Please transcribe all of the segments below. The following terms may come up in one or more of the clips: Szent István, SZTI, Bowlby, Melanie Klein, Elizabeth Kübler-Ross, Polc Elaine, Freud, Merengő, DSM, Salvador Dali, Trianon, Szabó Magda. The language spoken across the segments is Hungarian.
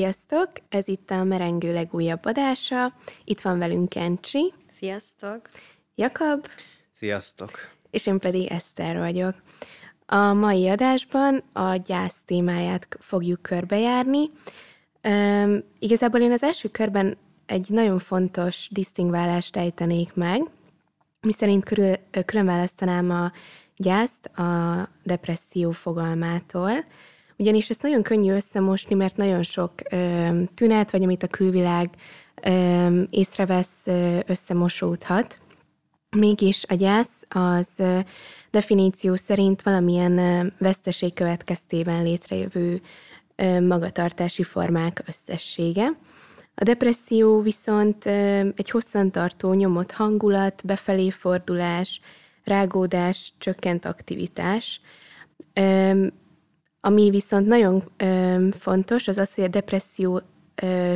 Sziasztok! Ez itt a Merengő legújabb adása. Itt van velünk Kencsi. Sziasztok! Jakab. Sziasztok! És én pedig Eszter vagyok. A mai adásban a gyász témáját fogjuk körbejárni. Igazából én az első körben egy nagyon fontos disztingválást ejtenék meg, miszerint különválasztanám a gyászt a depresszió fogalmától, ugyanis ezt nagyon könnyű összemosni, mert nagyon sok tünet, vagy amit a külvilág észrevesz, összemosódhat. Mégis a gyász az definíció szerint valamilyen veszteség következtében létrejövő magatartási formák összessége. A depresszió viszont egy hosszantartó nyomott hangulat, befelé fordulás, rágódás, csökkent aktivitás. Ami viszont nagyon fontos, az az, hogy a depresszió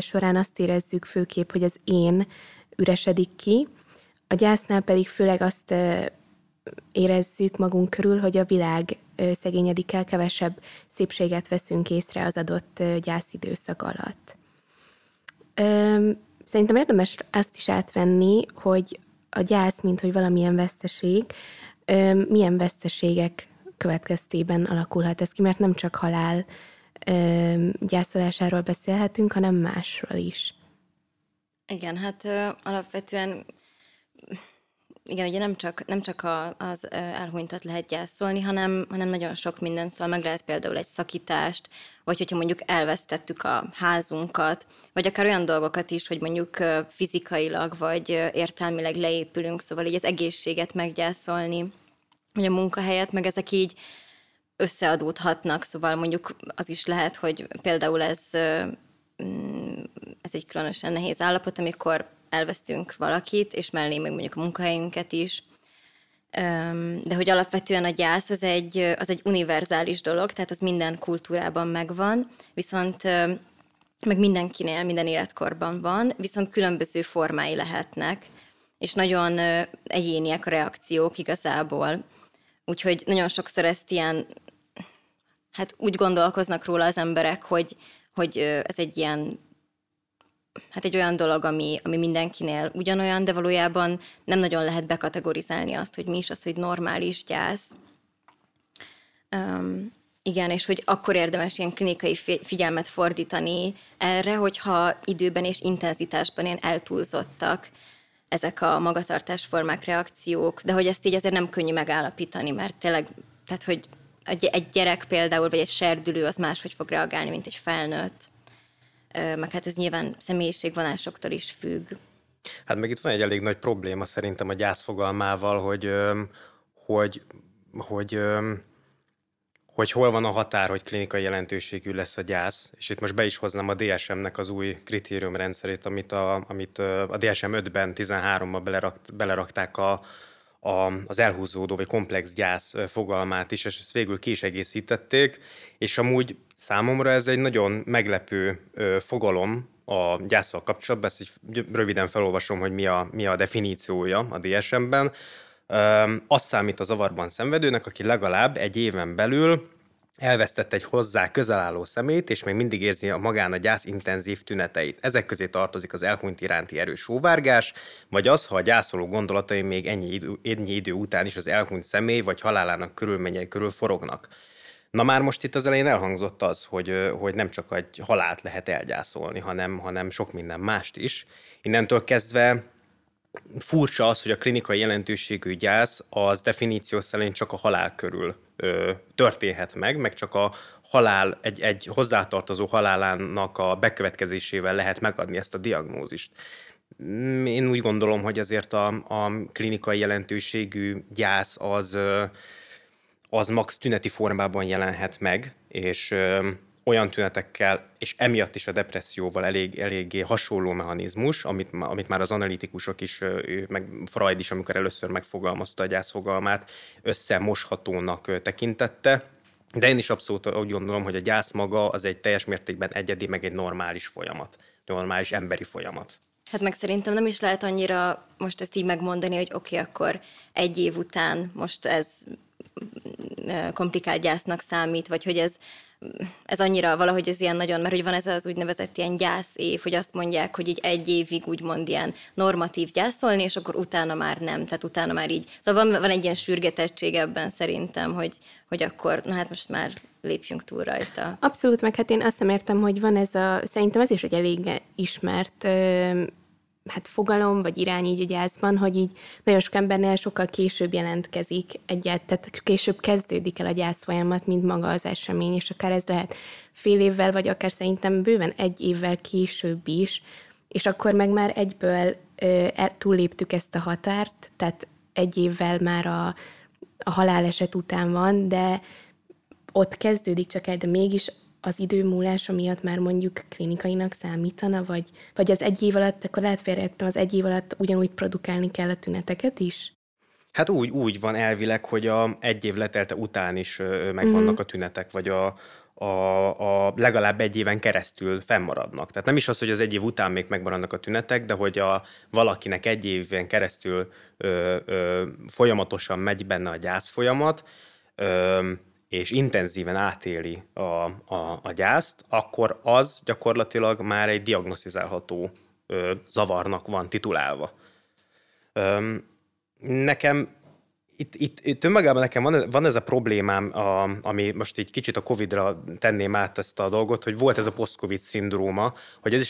során azt érezzük főképp, hogy az én üresedik ki. A gyásznál pedig főleg azt érezzük magunk körül, hogy a világ szegényedik el, kevesebb szépséget veszünk észre az adott gyászidőszak alatt. Szerintem érdemes azt is átvenni, hogy a gyász, mint hogy valamilyen veszteség, milyen veszteségek következtében alakulhat ez ki, mert nem csak halál gyászolásáról beszélhetünk, hanem másról is. Igen, hát alapvetően igen, ugye nem csak az elhunytat lehet gyászolni, hanem nagyon sok minden, szóval meg lehet például egy szakítást, vagy hogyha mondjuk elvesztettük a házunkat, vagy akár olyan dolgokat is, hogy mondjuk fizikailag, vagy értelmileg leépülünk, szóval így az egészséget meggyászolni, vagy a munkahelyet, meg ezek így összeadódhatnak, szóval mondjuk az is lehet, hogy például ez egy különösen nehéz állapot, amikor elvesztünk valakit, és mellé még mondjuk a munkahelyünket is. De hogy alapvetően a gyász az egy univerzális dolog, tehát az minden kultúrában megvan, viszont meg mindenkinél, minden életkorban van, viszont különböző formái lehetnek, és nagyon egyéniek a reakciók igazából. Úgyhogy nagyon sokszor ezt ilyen, hát úgy gondolkoznak róla az emberek, hogy ez egy ilyen, hát egy olyan dolog, ami mindenkinél ugyanolyan, de valójában nem nagyon lehet bekategorizálni azt, hogy mi is az, hogy normális gyász. Igen, és hogy akkor érdemes ilyen klinikai figyelmet fordítani erre, hogyha időben és intenzitásban ilyen eltúlzottak ezek a magatartásformák, reakciók, de hogy ezt így azért nem könnyű megállapítani, mert tényleg, tehát hogy egy gyerek például, vagy egy serdülő, az máshogy fog reagálni, mint egy felnőtt. Meg hát ez nyilván személyiségvonásoktól is függ. Hát meg itt van egy elég nagy probléma szerintem a gyász fogalmával, hogy hol van a határ, hogy klinikai jelentőségű lesz a gyász, és itt most be is hoznám a DSM-nek az új kritériumrendszerét, amit a DSM 5-ben, 13-ban belerakták az elhúzódó vagy komplex gyász fogalmát is, és ezt végül ki is egészítették, és amúgy számomra ez egy nagyon meglepő fogalom a gyászval kapcsolatban, ezt így röviden felolvasom, hogy mi a definíciója a DSM-ben. Azt számít a zavarban szenvedőnek, aki legalább egy éven belül elvesztett egy hozzá közelálló személyt, és még mindig érzi magán a gyász intenzív tüneteit. Ezek közé tartozik az elhunyt iránti erős óvárgás, vagy az, ha a gyászoló gondolatai még ennyi idő után is az elhunyt személy vagy halálának körülményei körül forognak. Na már most itt az elején elhangzott az, hogy nem csak egy halált lehet elgyászolni, hanem sok minden mást is. Innentől kezdve furcsa az, hogy a klinikai jelentőségű gyász az definíció szerint csak a halál körül történhet meg csak a halál, egy hozzátartozó halálának a bekövetkezésével lehet megadni ezt a diagnózist. Én úgy gondolom, hogy azért a klinikai jelentőségű gyász az max tüneti formában jelenhet meg, és olyan tünetekkel, és emiatt is a depresszióval eléggé hasonló mechanizmus, amit már az analitikusok is, meg Freud is, amikor először megfogalmazta a gyászfogalmát, összemoshatónak tekintette. De én is abszolút úgy gondolom, hogy a gyász maga az egy teljes mértékben egyedi, meg egy normális folyamat, normális emberi folyamat. Hát meg szerintem nem is lehet annyira most ezt így megmondani, hogy oké, akkor egy év után most ez komplikált gyásznak számít, vagy hogy ez ez annyira valahogy ez ilyen nagyon, mert hogy van ez az úgynevezett ilyen gyászév, hogy azt mondják, hogy így egy évig úgymond ilyen normatív gyászolni, és akkor utána már nem, tehát utána már így. Szóval van egy ilyen sürgetettség ebben szerintem, hogy akkor, na hát most már lépjünk túl rajta. Abszolút, meg hát én azt nem értem, hogy van ez a, szerintem ez is egy elég ismert hát fogalom, vagy irány így a gyászban, hogy így nagyon sok embernél sokkal később jelentkezik tehát később kezdődik el a gyász folyamat, mint maga az esemény, és akár ez lehet fél évvel, vagy akár szerintem bőven egy évvel később is, és akkor meg már egyből túlléptük ezt a határt, tehát egy évvel már a haláleset után van, de ott kezdődik csak el, de mégis az idő múlása miatt már mondjuk klinikainak számítana, vagy az egy év alatt, akkor átférhettem, az egy év alatt ugyanúgy produkálni kell a tüneteket is? Hát úgy van elvileg, hogy egy év letelte után is megvannak a tünetek, vagy a legalább egy éven keresztül fennmaradnak. Tehát nem is az, hogy az egy év után még megmaradnak a tünetek, de hogy valakinek egy éven keresztül folyamatosan megy benne a gyász folyamat, és intenzíven átéli a gyászt, akkor az gyakorlatilag már egy diagnosztizálható zavarnak van titulálva. Nekem itt önmagában nekem van ez a problémám, ami most így kicsit a Covid-ra tenném át ezt a dolgot, hogy volt ez a post-Covid szindróma, hogy ez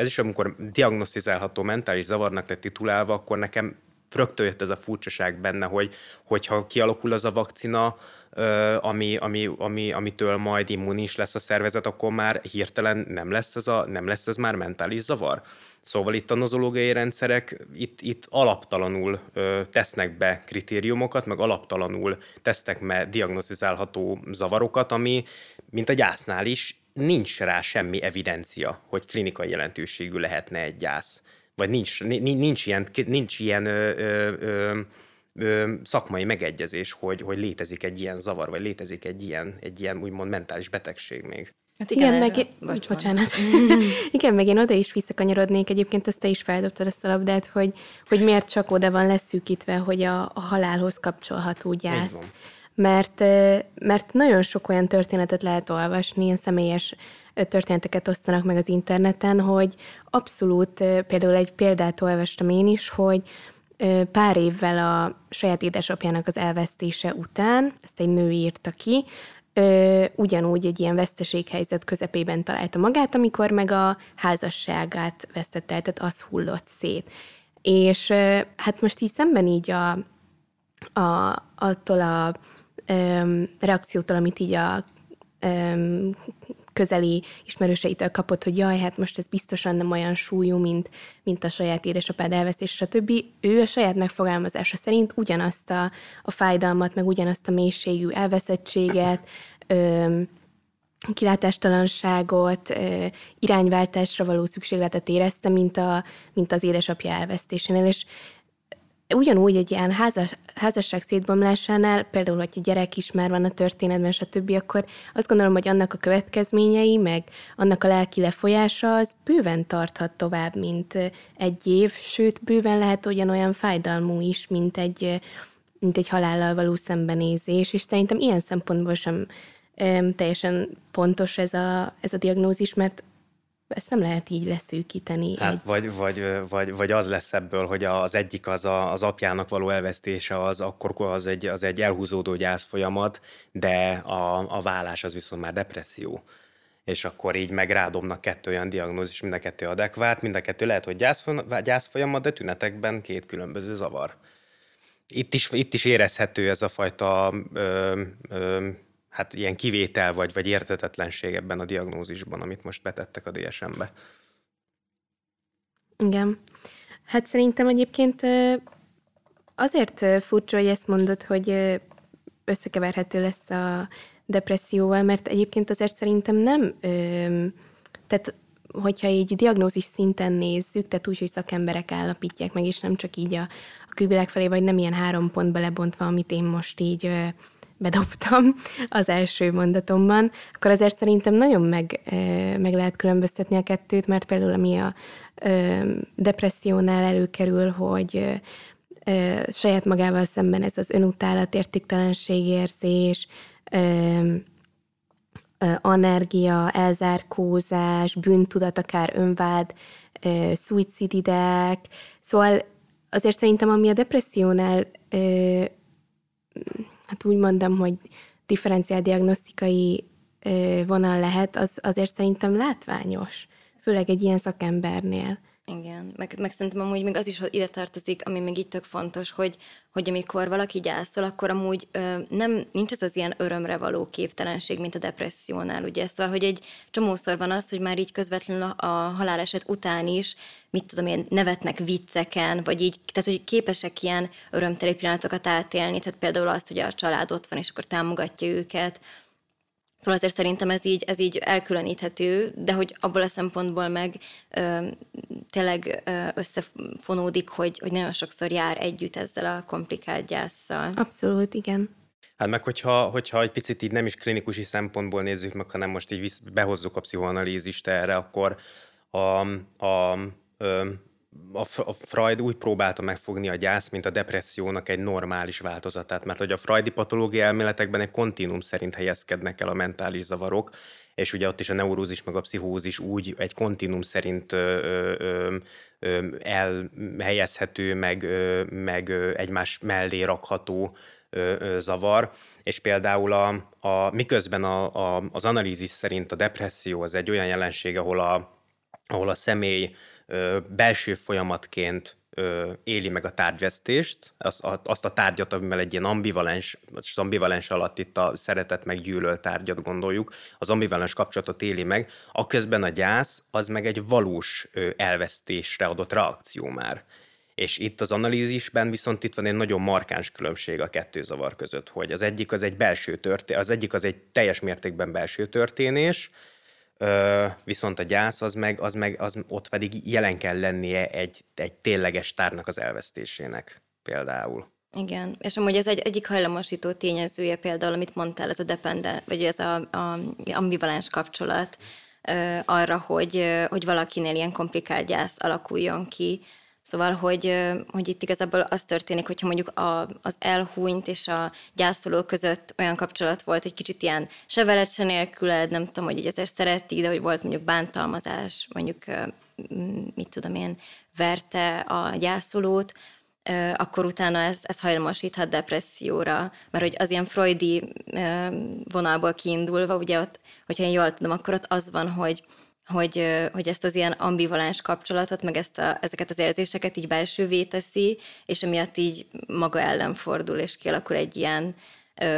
is amikor diagnosztizálható mentális zavarnak lett titulálva, akkor nekem rögtön jött ez a furcsaság benne, hogyha kialakul az a vakcina, amitől majd immunis lesz a szervezet, akkor már hirtelen nem lesz ez már mentális zavar. Szóval itt a nozológiai rendszerek itt alaptalanul tesznek be kritériumokat, meg alaptalanul tesznek meg diagnosztizálható zavarokat, ami, mint a gyásznál is, nincs rá semmi evidencia, hogy klinikai jelentőségű lehetne egy gyász. Vagy nincs ilyen szakmai megegyezés, hogy létezik egy ilyen zavar, vagy létezik egy ilyen úgymond mentális betegség még. Hát igen, meg bocsánat. Igen, meg én oda is visszakanyarodnék, egyébként azt te is feldobtad ezt a labdát, hogy miért csak oda van leszűkítve, hogy a halálhoz kapcsolható gyász. Mert nagyon sok olyan történetet lehet olvasni, ilyen személyes történeteket osztanak meg az interneten, hogy abszolút, például egy példát olvastam én is, hogy pár évvel a saját édesapjának az elvesztése után, ezt egy nő írta ki, ugyanúgy egy ilyen veszteséghelyzet közepében találta magát, amikor meg a házasságát vesztette el, tehát az hullott szét. És hát most így szemben így attól a reakciótól, amit így a közeli ismerőseitől kapott, hogy jaj, hát most ez biztosan nem olyan súlyú, mint a saját édesapád elvesztés, stb. Ő a saját megfogalmazása szerint ugyanazt a fájdalmat, meg ugyanazt a mélységű elveszettséget, kilátástalanságot, irányváltásra való szükségletet érezte, mint az édesapja elvesztésénél, és ugyanúgy egy ilyen házasság szétbomlásánál, például, hogyha gyerek is már van a történetben, stb., akkor azt gondolom, hogy annak a következményei, meg annak a lelki lefolyása az bőven tarthat tovább, mint egy év, sőt, bőven lehet olyan fájdalmú is, mint egy halállal való szembenézés, és szerintem ilyen szempontból sem teljesen pontos ez a diagnózis, mert ezt nem lehet így leszűkíteni. Hát vagy az lesz ebből, hogy az egyik az apjának való elvesztése, az akkor az egy elhúzódó gyászfolyamat, de a válás az viszont már depresszió. És akkor így meg rádomnak 2 olyan diagnózis, mind a 2 adekvát, mind a 2 lehet, hogy gyászfolyamat, de tünetekben 2 különböző zavar. Itt is érezhető ez a fajta ilyen kivétel vagy értetetlenség ebben a diagnózisban, amit most betettek a DSM-be. Igen. Hát szerintem egyébként azért furcsa, hogy ezt mondod, hogy összekeverhető lesz a depresszióval, mert egyébként azért szerintem nem, tehát hogyha így diagnózis szinten nézzük, tehát úgy, hogy szakemberek állapítják meg, és nem csak így a külvilág felé, vagy nem ilyen 3 pontba lebontva, amit én most így bedobtam az első mondatomban, akkor azért szerintem nagyon meg lehet különböztetni a 2-t, mert például ami a depressziónál előkerül, hogy saját magával szemben ez az önutálat, értéktelenség érzés, anergia, elzárkózás, bűntudat, akár önvád, szuicididák. Szóval azért szerintem, ami a depressziónál, hát úgy mondom, hogy differenciál diagnosztikai vonal lehet, az azért szerintem látványos, főleg egy ilyen szakembernél. Igen, meg szerintem amúgy még az is ide tartozik, ami még így tök fontos, hogy amikor valaki gyászol, akkor amúgy nincs ez az ilyen örömre való képtelenség, mint a depressziónál, ugye? Szóval, hogy egy csomószor van az, hogy már így közvetlenül a haláleset után is, mit tudom én, nevetnek vicceken, vagy így, tehát hogy képesek ilyen örömteli pillanatokat átélni, tehát például azt, hogy a család ott van, és akkor támogatja őket. Szóval azért szerintem ez így elkülöníthető, de hogy abból a szempontból meg tényleg összefonódik, hogy nagyon sokszor jár együtt ezzel a komplikált gyásszal. Abszolút, igen. Hát meg hogyha egy picit így nem is klinikusi szempontból nézzük meg, hanem most így behozzuk a pszichoanalízist erre, akkor a Freud úgy próbálta megfogni a gyászt, mint a depressziónak egy normális változatát, mert hogy a freudi patológia elméletekben egy kontinuum szerint helyezkednek el a mentális zavarok, és ugye ott is a neurózis meg a pszichózis úgy egy kontinuum szerint elhelyezhető, meg egymás mellé rakható zavar, és például miközben az analízis szerint a depresszió az egy olyan jelenség, ahol a személy belső folyamatként éli meg a tárgyvesztést, azt a tárgyat, amivel egy ilyen ambivalens, és az ambivalens alatt itt a szeretet meg gyűlölt tárgyat gondoljuk, az ambivalens kapcsolatot éli meg, aközben a gyász az meg egy valós elvesztésre adott reakció már. És itt az analízisben viszont itt van egy nagyon markáns különbség a kettő zavar között, hogy az egyik az egy teljes mértékben belső történés, viszont a gyász az ott pedig jelen kell lennie egy tényleges tárnak az elvesztésének például. Igen, és amúgy ez egyik hajlamosító tényezője például, amit mondtál, ez a vagy ez a ambivalens kapcsolat arra, hogy valakinél ilyen komplikált gyász alakuljon ki. Szóval, hogy itt igazából az történik, hogyha mondjuk az elhúnyt és a gyászoló között olyan kapcsolat volt, hogy kicsit ilyen se veled, se nélküled, nem tudom, hogy így azért szereti, de hogy volt mondjuk bántalmazás, mondjuk, mit tudom én, verte a gyászolót, akkor utána ez hajlamosíthat depresszióra, mert hogy az ilyen freudi vonalból kiindulva, ugye ott, hogyha én jól tudom, akkor ott az van, hogy ezt az ilyen ambivalens kapcsolatot, meg ezeket az érzéseket így belsővé teszi, és emiatt így maga ellen fordul, és kialakul egy ilyen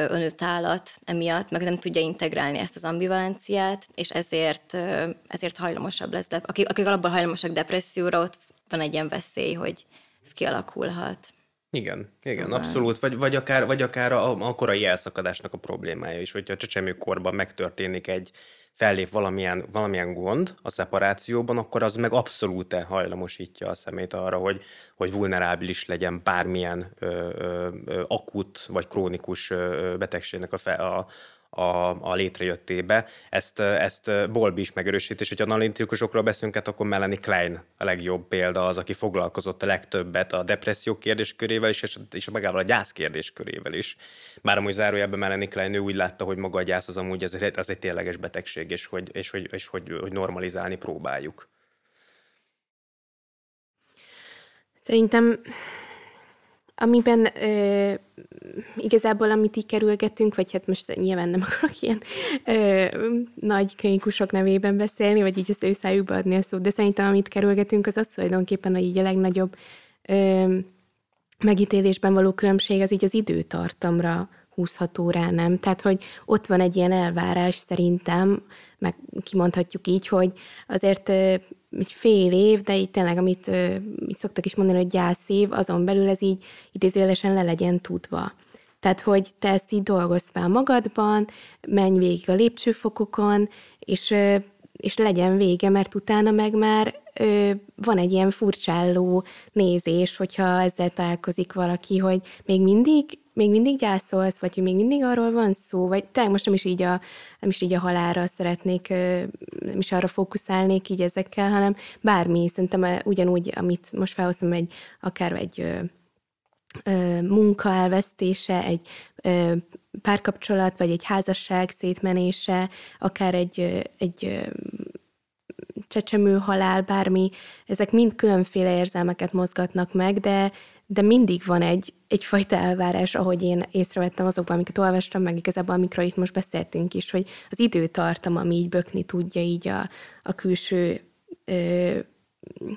önütálat emiatt, meg nem tudja integrálni ezt az ambivalenciát, és ezért hajlamosabb lesz. Akik alapból hajlamosak depresszióra, ott van egy ilyen veszély, hogy ez kialakulhat. Igen, szóval. Abszolút. Vagy akár a korai elszakadásnak a problémája is, hogyha csecsemőkorban megtörténik fellép valamilyen gond a szeparációban, akkor az meg abszolút hajlamosítja a szemét arra, hogy vulnerábilis legyen bármilyen akut vagy krónikus betegségnek a létrejöttébe. Ezt Bowlby is megerősít, és hogyha analitikusokról beszélünk, hát akkor Melanie Klein a legjobb példa az, aki foglalkozott a legtöbbet a depresszió kérdéskörével is, és magával a gyász kérdéskörével is. Bár amúgy zárójelben Melanie Klein, ő úgy látta, hogy maga a gyász az amúgy az egy tényleges betegség, és hogy normalizálni próbáljuk. Szerintem amiben igazából, amit így kerülgetünk, vagy hát most nyilván nem akarok ilyen nagy klinikusok nevében beszélni, vagy így az ő szájukba adni a szót, de szerintem amit kerülgetünk, az tulajdonképpen így a legnagyobb megítélésben való különbség, az így az időtartamra húzható rá, nem? Tehát, hogy ott van egy ilyen elvárás szerintem, meg kimondhatjuk így, hogy azért egy fél év, de így tényleg, amit így szoktak is mondani, hogy gyászév, azon belül ez így idézőjelesen le legyen tudva. Tehát, hogy te ezt így dolgozz fel magadban, menj végig a lépcsőfokokon, és legyen vége, mert utána meg már van egy ilyen furcsálló nézés, hogyha ezzel találkozik valaki, hogy még mindig gyászolsz, vagy hogy még mindig arról van szó, vagy tényleg most nem is így a halálra szeretnék, nem is arra fókuszálnék így ezekkel, hanem bármi, szerintem ugyanúgy, amit most felhoztam, akár egy munka elvesztése, egy párkapcsolat, vagy egy házasság szétmenése, akár egy csecsemő halál, bármi, ezek mind különféle érzelmeket mozgatnak meg, de mindig van egyfajta elvárás, ahogy én észrevettem azokban, amiket olvastam, meg igazából amikről itt most beszéltünk is, hogy az időtartam, ami így bökni tudja így a külső,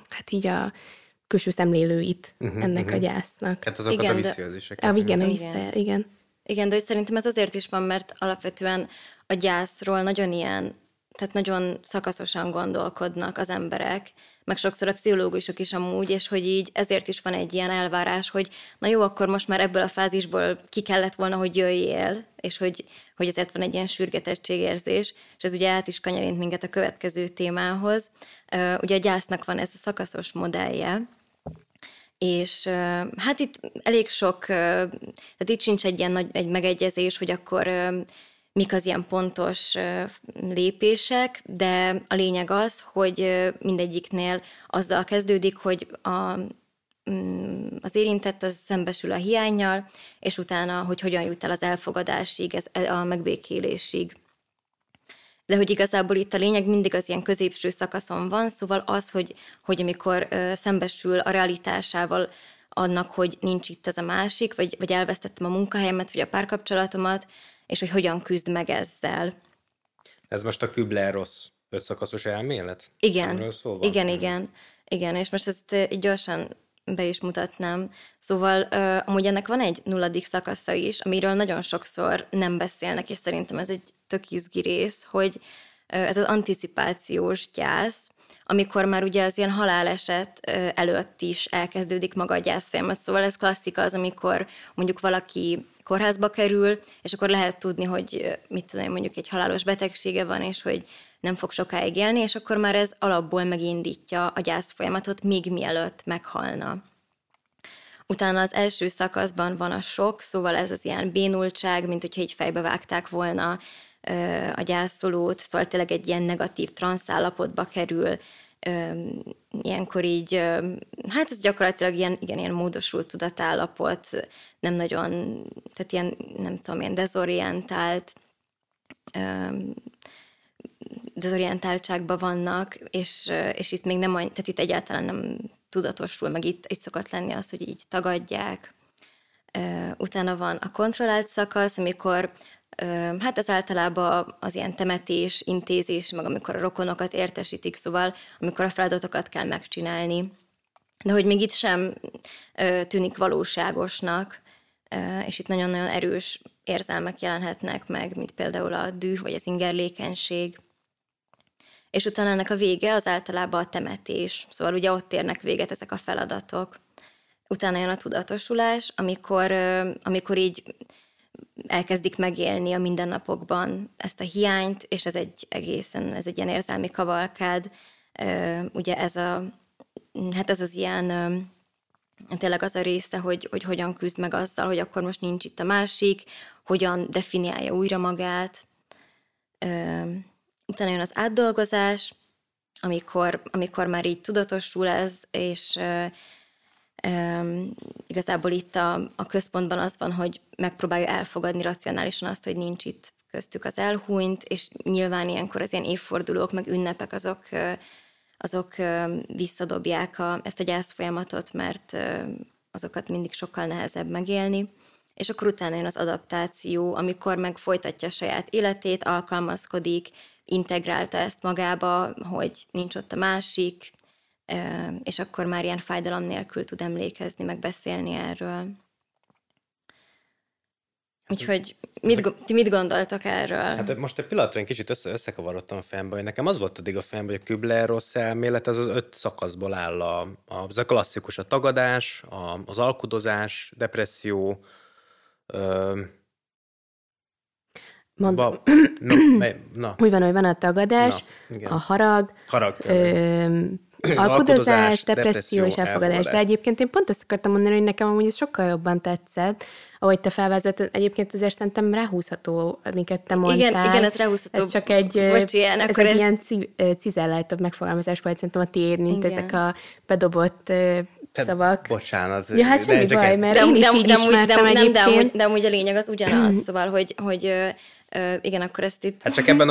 hát így a külső szemlélőit ennek a gyásznak. Hát azokat igen, a visszajelzéseket. Igen. Igen, de szerintem ez azért is van, mert alapvetően a gyászról nagyon ilyen, tehát nagyon szakaszosan gondolkodnak az emberek, meg sokszor a pszichológusok is amúgy, és hogy így ezért is van egy ilyen elvárás, hogy na jó, akkor most már ebből a fázisból ki kellett volna, hogy jöjjél, és hogy ezért van egy ilyen sürgetettségérzés, és ez ugye át is kanyarint minket a következő témához. Ugye a gyásznak van ez a szakaszos modellje, és hát itt elég sok, tehát itt sincs egy ilyen nagy megegyezés, hogy akkor mik az ilyen pontos lépések, de a lényeg az, hogy mindegyiknél azzal kezdődik, hogy az érintett az szembesül a hiánnyal, és utána, hogy hogyan jut el az elfogadásig, a megbékélésig. De hogy igazából itt a lényeg mindig az ilyen középső szakaszon van, szóval az, hogy amikor szembesül a realitásával annak, hogy nincs itt ez a másik, vagy elvesztettem a munkahelyemet, vagy a párkapcsolatomat, és hogy hogyan küzd meg ezzel. Ez most a Kübler-Ross 5 szakaszos elmélet? Igen, és most ezt gyorsan be is mutatnám. Szóval amúgy ennek van egy 0. szakasza is, amiről nagyon sokszor nem beszélnek, és szerintem ez egy tök izgi rész, hogy ez az anticipációs gyász, amikor már ugye az ilyen haláleset előtt is elkezdődik maga a gyászfolyamat. Szóval ez klasszika az, amikor mondjuk valaki kórházba kerül, és akkor lehet tudni, hogy mit tudom, mondjuk egy halálos betegsége van, és hogy nem fog sokáig élni, és akkor már ez alapból megindítja a gyászfolyamatot, még mielőtt meghalna. Utána az első szakaszban van a sok, szóval ez az ilyen bénultság, mint hogyha így fejbe vágták volna a gyászolót, szóval tényleg egy ilyen negatív transzállapotba kerül, ilyenkor így, hát ez gyakorlatilag ilyen módosult tudatállapot, nem nagyon, tehát ilyen, nem tudom, ilyen dezorientáltságban vannak, és itt még nem, tehát itt egyáltalán nem tudatosul, meg itt szokott lenni az, hogy így tagadják. Utána van a kontrollált szakasz, amikor hát ez általában az ilyen temetés, intézés, meg amikor a rokonokat értesítik, szóval amikor a feladatokat kell megcsinálni. De hogy még itt sem tűnik valóságosnak, és itt nagyon-nagyon erős érzelmek jelenhetnek meg, mint például a düh, vagy az ingerlékenység. És utána ennek a vége az általában a temetés, szóval ugye ott érnek véget ezek a feladatok. Utána jön a tudatosulás, amikor így elkezdik megélni a mindennapokban ezt a hiányt, és ez egy ilyen érzelmi kavalkád. Ugye ez az ilyen, tényleg az a része, hogy hogyan küzd meg azzal, hogy akkor most nincs itt a másik, hogyan definiálja újra magát. Utána jön az átdolgozás, amikor már így tudatosul ez, és igazából itt a központban az van, hogy megpróbálja elfogadni racionálisan azt, hogy nincs itt köztük az elhunyt, és nyilván ilyenkor az ilyen évfordulók, meg ünnepek azok visszadobják ezt a gyászfolyamatot, mert azokat mindig sokkal nehezebb megélni. És akkor utána jön az adaptáció, amikor meg folytatja a saját életét, alkalmazkodik, integrálta ezt magába, hogy nincs ott a másik, és akkor már ilyen fájdalom nélkül tud emlékezni, meg beszélni erről. Úgyhogy ti mit gondoltok erről? Hát most egy pillanatra én kicsit összekavarodtam a fejembe, hogy nekem az volt addig a fejembe, hogy a Kübler-Ross elmélet az 5 szakaszból áll. Az a klasszikus a tagadás, az alkudozás, depresszió. Úgy van a tagadás, a harag alkudozás, depresszió és elfogadás. De egyébként én pont azt akartam mondani, hogy nekem amúgy ez sokkal jobban tetszett, ahogy te felvázoltad. Egyébként azért szerintem ráhúzható, amiket te mondtál. Igen, ez ráhúzható. Ez csak egy ilyen cizellált megfogalmazás volt, szerintem a tiéd, mint ezek a bedobott szavak. Bocsánat. Ja, hát semmi baj, mert én is így ismertem egyébként. De amúgy a lényeg az ugyanaz, szóval, hogy igen, akkor ezt itt... Hát csak ebben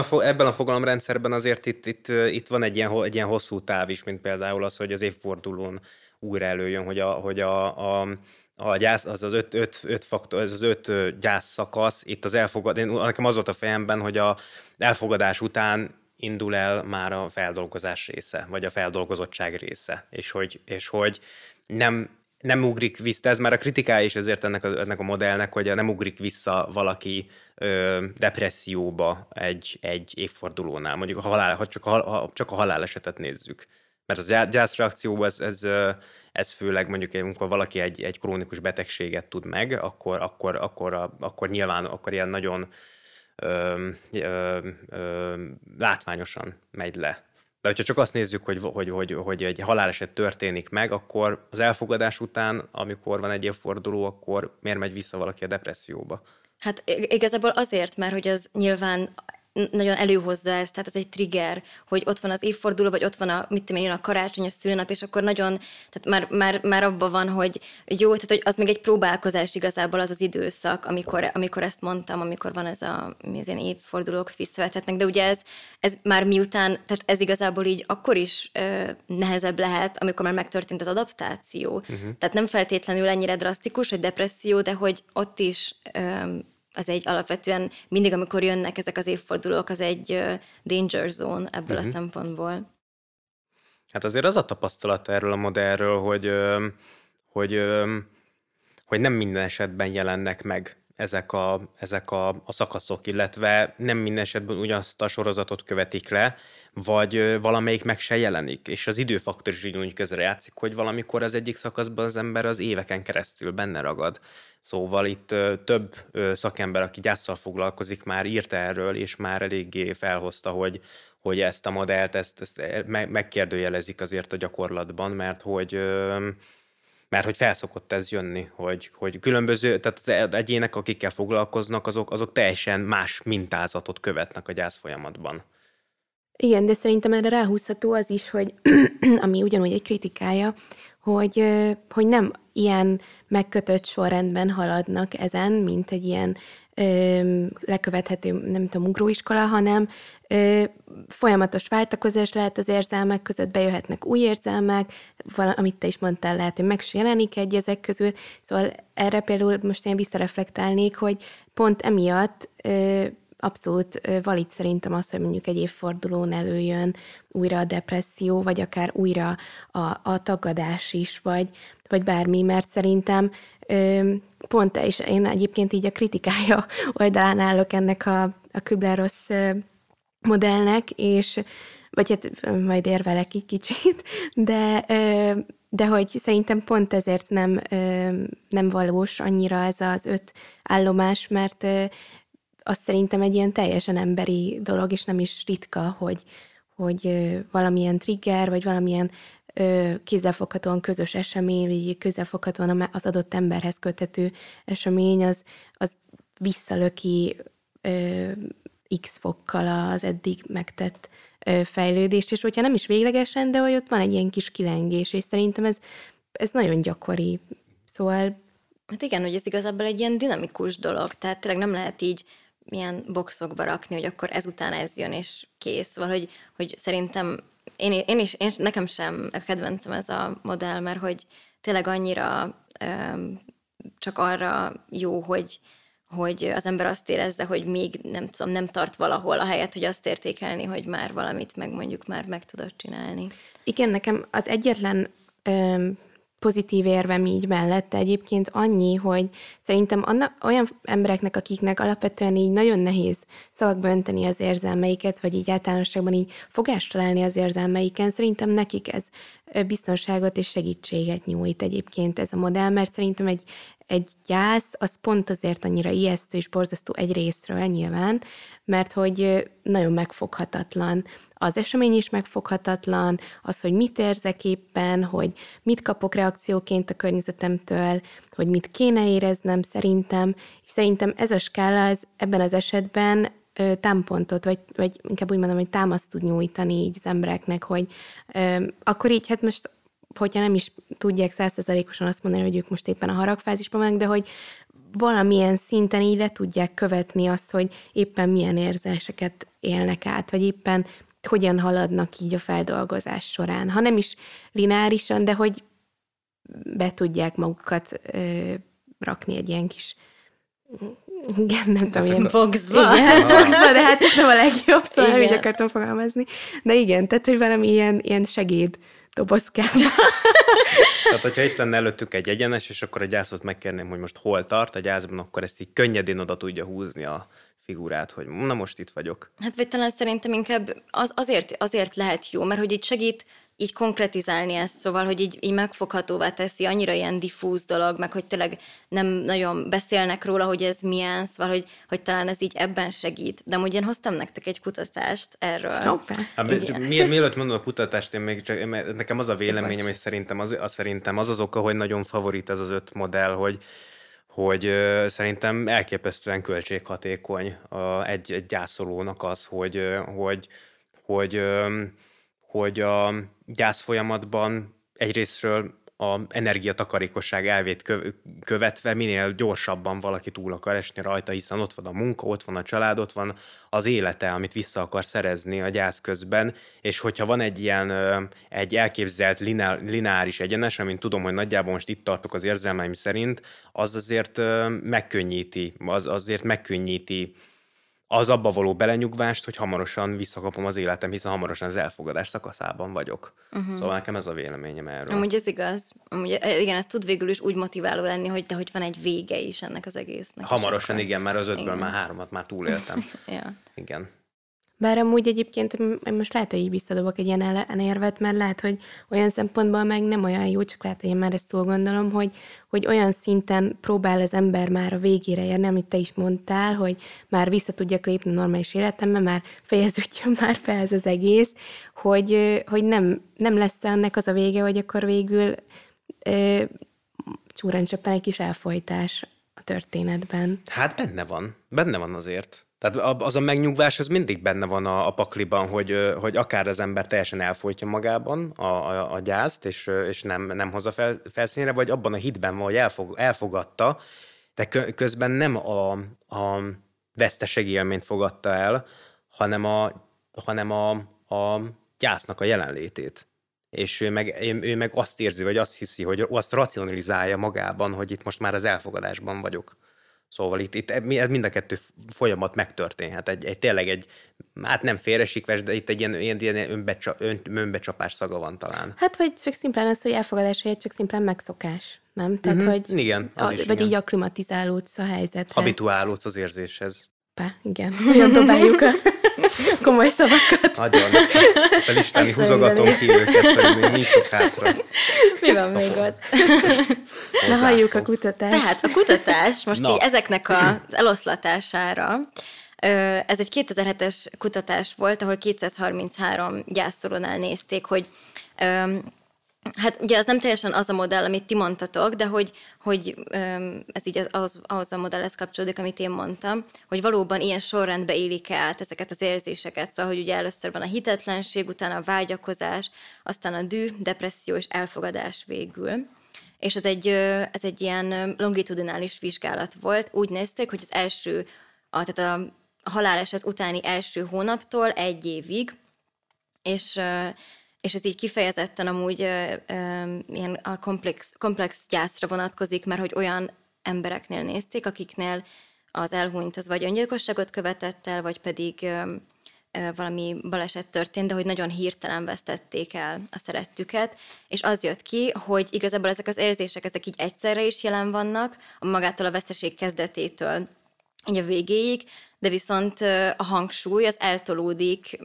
a fogalomrendszerben azért itt van egy ilyen hosszú táv is, mint például az, hogy az évfordulón újra előjön, hogy az öt gyászszakasz, itt az elfogadás, nekem az volt a fejemben, hogy az elfogadás után indul el már a feldolgozás része, vagy a feldolgozottság része, és hogy nem ugrik vissza, ez már a kritikája is azért ennek a modellnek, hogy nem ugrik vissza valaki depresszióba egy évfordulónál, mondjuk csak a halálesetet nézzük. Mert a gyászreakció ez főleg mondjuk, amikor valaki egy krónikus betegséget tud meg, akkor nyilván akkor ilyen nagyon látványosan megy le. De hogyha csak azt nézzük, hogy egy haláleset történik meg, akkor az elfogadás után, amikor van egy évforduló, akkor miért megy vissza valaki a depresszióba? Hát igazából azért, mert hogy az nyilván nagyon előhozza ezt, tehát ez egy trigger, hogy ott van az évforduló, vagy ott van a karácsony, a szülőnap, és akkor nagyon, tehát már abban van, hogy jó, tehát hogy az még egy próbálkozás igazából az időszak, amikor ezt mondtam, amikor van ez az ilyen évfordulók visszavethetnek, de ugye ez már miután, tehát ez igazából így akkor is nehezebb lehet, amikor már megtörtént az adaptáció. Uh-huh. Tehát nem feltétlenül ennyire drasztikus, hogy depresszió, de hogy ott is... az egy alapvetően mindig, amikor jönnek ezek az évfordulók, az egy danger zone ebből a szempontból. Hát azért az a tapasztalat erről a modellről, hogy nem minden esetben jelennek meg ezek a szakaszok, illetve nem minden esetben ugyanazt a sorozatot követik le, vagy valamelyik meg se jelenik, és az időfaktor is így közrejátszik, hogy valamikor az egyik szakaszban az ember az éveken keresztül benne ragad. Szóval itt több szakember, aki gyászsal foglalkozik, már írt erről, és már eléggé felhozta, hogy ezt a modellt, ezt megkérdőjelezik azért a gyakorlatban, mert hogy felszokott ez jönni, hogy különböző, tehát az egyének, akikkel foglalkoznak, azok teljesen más mintázatot követnek a gyász folyamatban. Igen, de szerintem erre ráhúzható az is, hogy ami ugyanúgy egy kritikája, hogy nem ilyen megkötött sorrendben haladnak ezen, mint egy ilyen lekövethető, nem tudom, ugróiskola, hanem folyamatos váltakozás lehet az érzelmek között, bejöhetnek új érzelmek, amit te is mondtál, lehet, hogy meg se jelenik egy ezek közül. Szóval erre például most én visszareflektálnék, hogy pont emiatt abszolút valid szerintem az, hogy mondjuk egy évfordulón előjön újra a depresszió, vagy akár újra a tagadás is, vagy bármi, mert szerintem pont, és én egyébként így a kritikája oldalán állok ennek a Kübler-Ross modellnek, és vagy hát majd érvelek így kicsit, de hogy szerintem pont ezért nem valós annyira ez az 5 állomás, mert az szerintem egy ilyen teljesen emberi dolog, és nem is ritka, hogy valamilyen trigger, vagy valamilyen kézzelfoghatóan közös esemény, vagy kézzelfoghatóan az adott emberhez köthető esemény, az visszalöki x fokkal az eddig megtett fejlődést, és hogyha nem is véglegesen, de hogy ott van egy ilyen kis kilengés, és szerintem ez nagyon gyakori. Szóval... Hát igen, hogy ez igazából egy ilyen dinamikus dolog, tehát tényleg nem lehet így ilyen boxokba rakni, hogy akkor ezután ez jön, és kész. Valahogy szerintem én is, nekem sem kedvencem ez a modell, mert hogy tényleg annyira csak arra jó, hogy az ember azt érezze, hogy még nem tudom, nem tart valahol, ahelyett, hogy azt értékelni, hogy már valamit meg mondjuk már meg tudod csinálni. Igen, nekem az egyetlen... pozitív érvem így mellette egyébként annyi, hogy szerintem olyan embereknek, akiknek alapvetően így nagyon nehéz szavakba önteni az érzelmeiket, vagy így általánosságban így fogást találni az érzelmeiken, szerintem nekik ez biztonságot és segítséget nyújt egyébként ez a modell, mert szerintem egy gyász az pont azért annyira ijesztő és borzasztó egy részről nyilván, mert hogy nagyon megfoghatatlan. Az esemény is megfoghatatlan, az, hogy mit érzek éppen, hogy mit kapok reakcióként a környezetemtől, hogy mit kéne éreznem szerintem, és szerintem ez a skála ebben az esetben támpontot, vagy inkább úgy mondom, hogy támaszt tud nyújtani így az embereknek, hogy akkor így, hát most hogyha nem is tudják 100%-osan azt mondani, hogy ők most éppen a haragfázisban vannak, de hogy valamilyen szinten így le tudják követni azt, hogy éppen milyen érzéseket élnek át, vagy éppen hogyan haladnak így a feldolgozás során. Ha nem is lineárisan, de hogy be tudják magukat rakni egy ilyen kis, igen, nem tudom, ilyen boxba. Igen, boxba, de hát ez nem a legjobb, szóval így akartam fogalmazni. De igen, tehát, hogy valami ilyen segéd dobozkát. Tehát, hogyha itt lenne előttük egy egyenes, és akkor a gyászot megkérném, hogy most hol tart a gyászban, akkor ezt így könnyedén oda tudja húzni a figurát, hogy na most itt vagyok. Hát vagy talán szerintem inkább azért lehet jó, mert hogy így segít így konkretizálni ezt, szóval, hogy így megfoghatóvá teszi, annyira ilyen diffúz dolog, meg hogy tényleg nem nagyon beszélnek róla, hogy ez milyen, szóval, hogy talán ez így ebben segít. De amúgy én hoztam nektek egy kutatást erről. Mielőtt mondom a kutatást, én még csak, nekem az a véleményem, és szerintem az oka, hogy nagyon favorit ez az 5 modell, hogy szerintem elképesztően költséghatékony egy gyászolónak az, hogy a gyászfolyamatban egyrésztről a energiatakarékosság elvét követve minél gyorsabban valaki túl akar esni rajta, hiszen ott van a munka, ott van a család, ott van az élete, amit vissza akar szerezni a gyász közben, és hogyha van egy ilyen elképzelt lineáris egyenes, amint tudom, hogy nagyjából most itt tartok az érzelmeim szerint, az azért megkönnyíti, az abba való belenyugvást, hogy hamarosan visszakapom az életem, hiszen hamarosan az elfogadás szakaszában vagyok. Uh-huh. Szóval nekem ez a véleményem erről. Amúgy ez igaz. Amúgy, igen, ez tud végül is úgy motiváló lenni, hogy de hogy van egy vége is ennek az egésznek. Hamarosan, igen, mert az 5-ből már 3-at már túléltem. Ja. Igen. Bár amúgy egyébként most lehet, hogy így visszadobok egy ilyen érvet, mert lehet, hogy olyan szempontból meg nem olyan jó, csak lehet, hogy én már ezt túl gondolom, hogy olyan szinten próbál az ember már a végére érni, amit te is mondtál, hogy már vissza tudjak lépni a normális életembe, már fejeződjön már fel ez az egész, hogy nem lesz ennek az a vége, hogy akkor végül csúrancsöppen egy kis elfojtás a történetben. Hát benne van azért. Tehát az a megnyugvás, az mindig benne van a pakliban, hogy akár az ember teljesen elfojtja magában a gyászt, és nem hozza felszínre, vagy abban a hitben van, hogy elfogadta, de közben nem a veszteség élményt fogadta el, hanem a gyásznak a jelenlétét. És ő meg azt érzi, vagy azt hiszi, hogy azt racionalizálja magában, hogy itt most már az elfogadásban vagyok. Szóval itt mind a kettő folyamat megtörténhet. Tényleg hát nem félresikves, de itt egy ilyen önbecsapás szaga van talán. Hát vagy csak szimplán az, hogy elfogadás helyett csak szimplán megszokás, nem? Tehát, hogy igen, vagy így aklimatizálódsz a helyzethez. Habituálódsz az érzéshez. Pá, igen. Olyan dobáljuk a komoly szavakat. Nagyon. Felisteni húzogatom ki őket, hogy még nincs sok hátra. Mi van még ott? Na, halljuk a kutatást. Tehát a kutatás most így ezeknek az eloszlatására. Ez egy 2007-es kutatás volt, ahol 233 gyászolónál nézték, hogy hát ugye az nem teljesen az a modell, amit ti mondtatok, de hogy ez így ahhoz a modellhez kapcsolódik, amit én mondtam, hogy valóban ilyen sorrendben élik-e át ezeket az érzéseket. Szóval, hogy ugye először van a hitetlenség, utána a vágyakozás, aztán a düh, depresszió és elfogadás végül. És ez egy ilyen longitudinális vizsgálat volt. Úgy nézték, hogy az tehát a haláleset utáni első hónaptól 1 évig, és ez így kifejezetten amúgy ilyen a komplex gyászra vonatkozik, mert hogy olyan embereknél nézték, akiknél az elhunyt az vagy öngyilkosságot követett el, vagy pedig valami baleset történt, de hogy nagyon hirtelen vesztették el a szerettüket, és az jött ki, hogy igazából ezek az érzések, ezek így egyszerre is jelen vannak, magától a veszteség kezdetétől, így a végéig, de viszont a hangsúly az eltolódik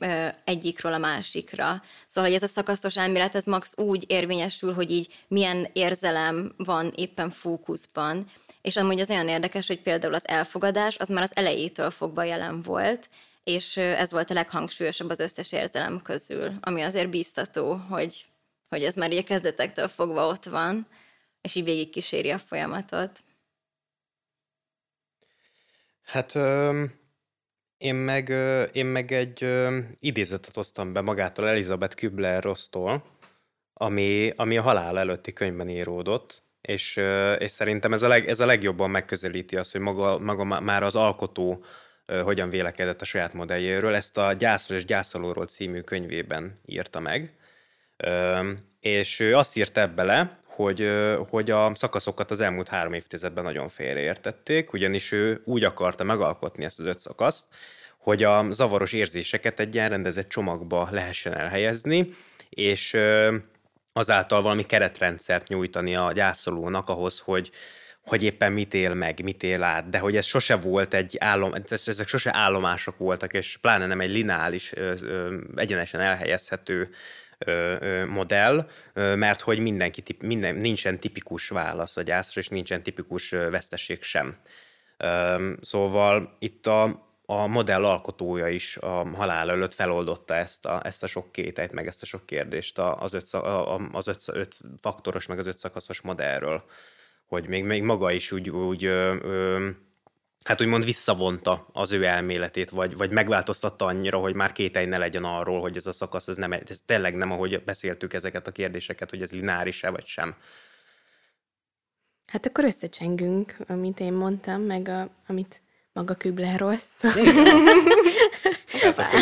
egyikről a másikra. Szóval, hogy ez a szakaszos elmélet, ez max úgy érvényesül, hogy így milyen érzelem van éppen fókuszban. És amúgy az nagyon érdekes, hogy például az elfogadás, az már az elejétől fogva jelen volt, és ez volt a leghangsúlyosabb az összes érzelem közül, ami azért bíztató, hogy ez már így a kezdetektől fogva ott van, és így végigkíséri a folyamatot. Hát én meg egy idézetet hoztam be magától, Elizabeth Kübler-Rossztól, ami a halál előtti könyvben íródott, és szerintem ez a legjobban megközelíti azt, hogy maga már az alkotó hogyan vélekedett a saját modelljéről. Ezt a Gyászos és gyászolóról című könyvében írta meg, és ő azt írta bele, hogy a szakaszokat az elmúlt 3 évtizedben nagyon félreértették, ugyanis ő úgy akarta megalkotni ezt az 5 szakaszt, hogy a zavaros érzéseket egy ilyen rendezett csomagba lehessen elhelyezni, és azáltal valami keretrendszert nyújtani a gyászolónak ahhoz, hogy éppen mit él meg, mit él át, de hogy ez sose volt ezek sose állomások voltak, és pláne nem egy lineális, egyenesen elhelyezhető modell, mert hogy nincsen tipikus válasz a gyászra, és nincsen tipikus veszteség sem. Szóval itt a modell alkotója is a halál előtt feloldotta ezt a sok kételyt, meg ezt a sok kérdést az öt faktoros, meg az 5 szakaszos modellről, hogy még maga is úgy úgymond visszavonta az ő elméletét, vagy megváltoztatta annyira, hogy már kételj ne legyen arról, hogy ez a szakasz, ez tényleg nem, ahogy beszéltük ezeket a kérdéseket, hogy ez lineáris-e vagy sem. Hát akkor összecsengünk, amit én mondtam, meg amit maga Kübler-Ross.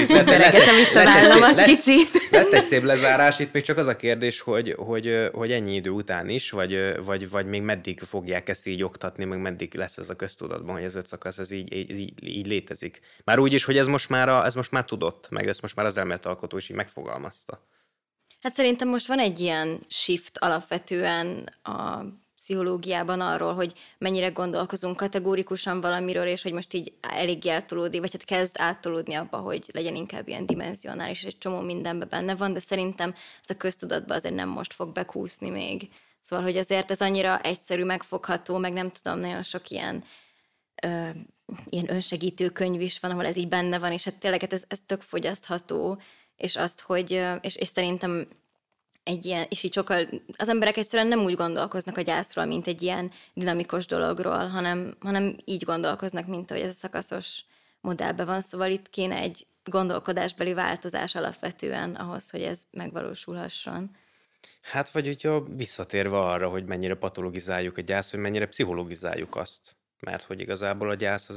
Belegetem itt a vállamat kicsit. Lett egy szép lezárás, itt még csak az a kérdés, hogy ennyi idő után is, vagy még meddig fogják ezt így oktatni, meg meddig lesz ez a köztudatban, hogy az 5 szakasz, ez így létezik. Már úgy is, hogy ez most már tudott, meg ezt most már az elméletalkotó is így megfogalmazta. Hát szerintem most van egy ilyen shift alapvetően a pszichológiában arról, hogy mennyire gondolkozunk kategórikusan valamiről, és hogy most így elég eltolódik, vagy hát kezd áttolódni abba, hogy legyen inkább ilyen dimenzionális, és egy csomó mindenben benne van, de szerintem ez a köztudatban azért nem most fog bekúszni még. Szóval, hogy azért ez annyira egyszerű, megfogható, meg nem tudom, nagyon sok ilyen önsegítő könyv is van, ahol ez így benne van, és hát tényleg ez tök fogyasztható, és azt, hogy, és szerintem egy ilyen, és így sokkal, az emberek egyszerűen nem úgy gondolkoznak a gyászról, mint egy ilyen dinamikus dologról, hanem így gondolkoznak, mint ahogy ez a szakaszos modellben van. Szóval itt kéne egy gondolkodásbeli változás alapvetően ahhoz, hogy ez megvalósulhasson. Hát vagy hogyha visszatérve arra, hogy mennyire patologizáljuk a gyász, hogy mennyire pszichologizáljuk azt. Mert hogy igazából a gyász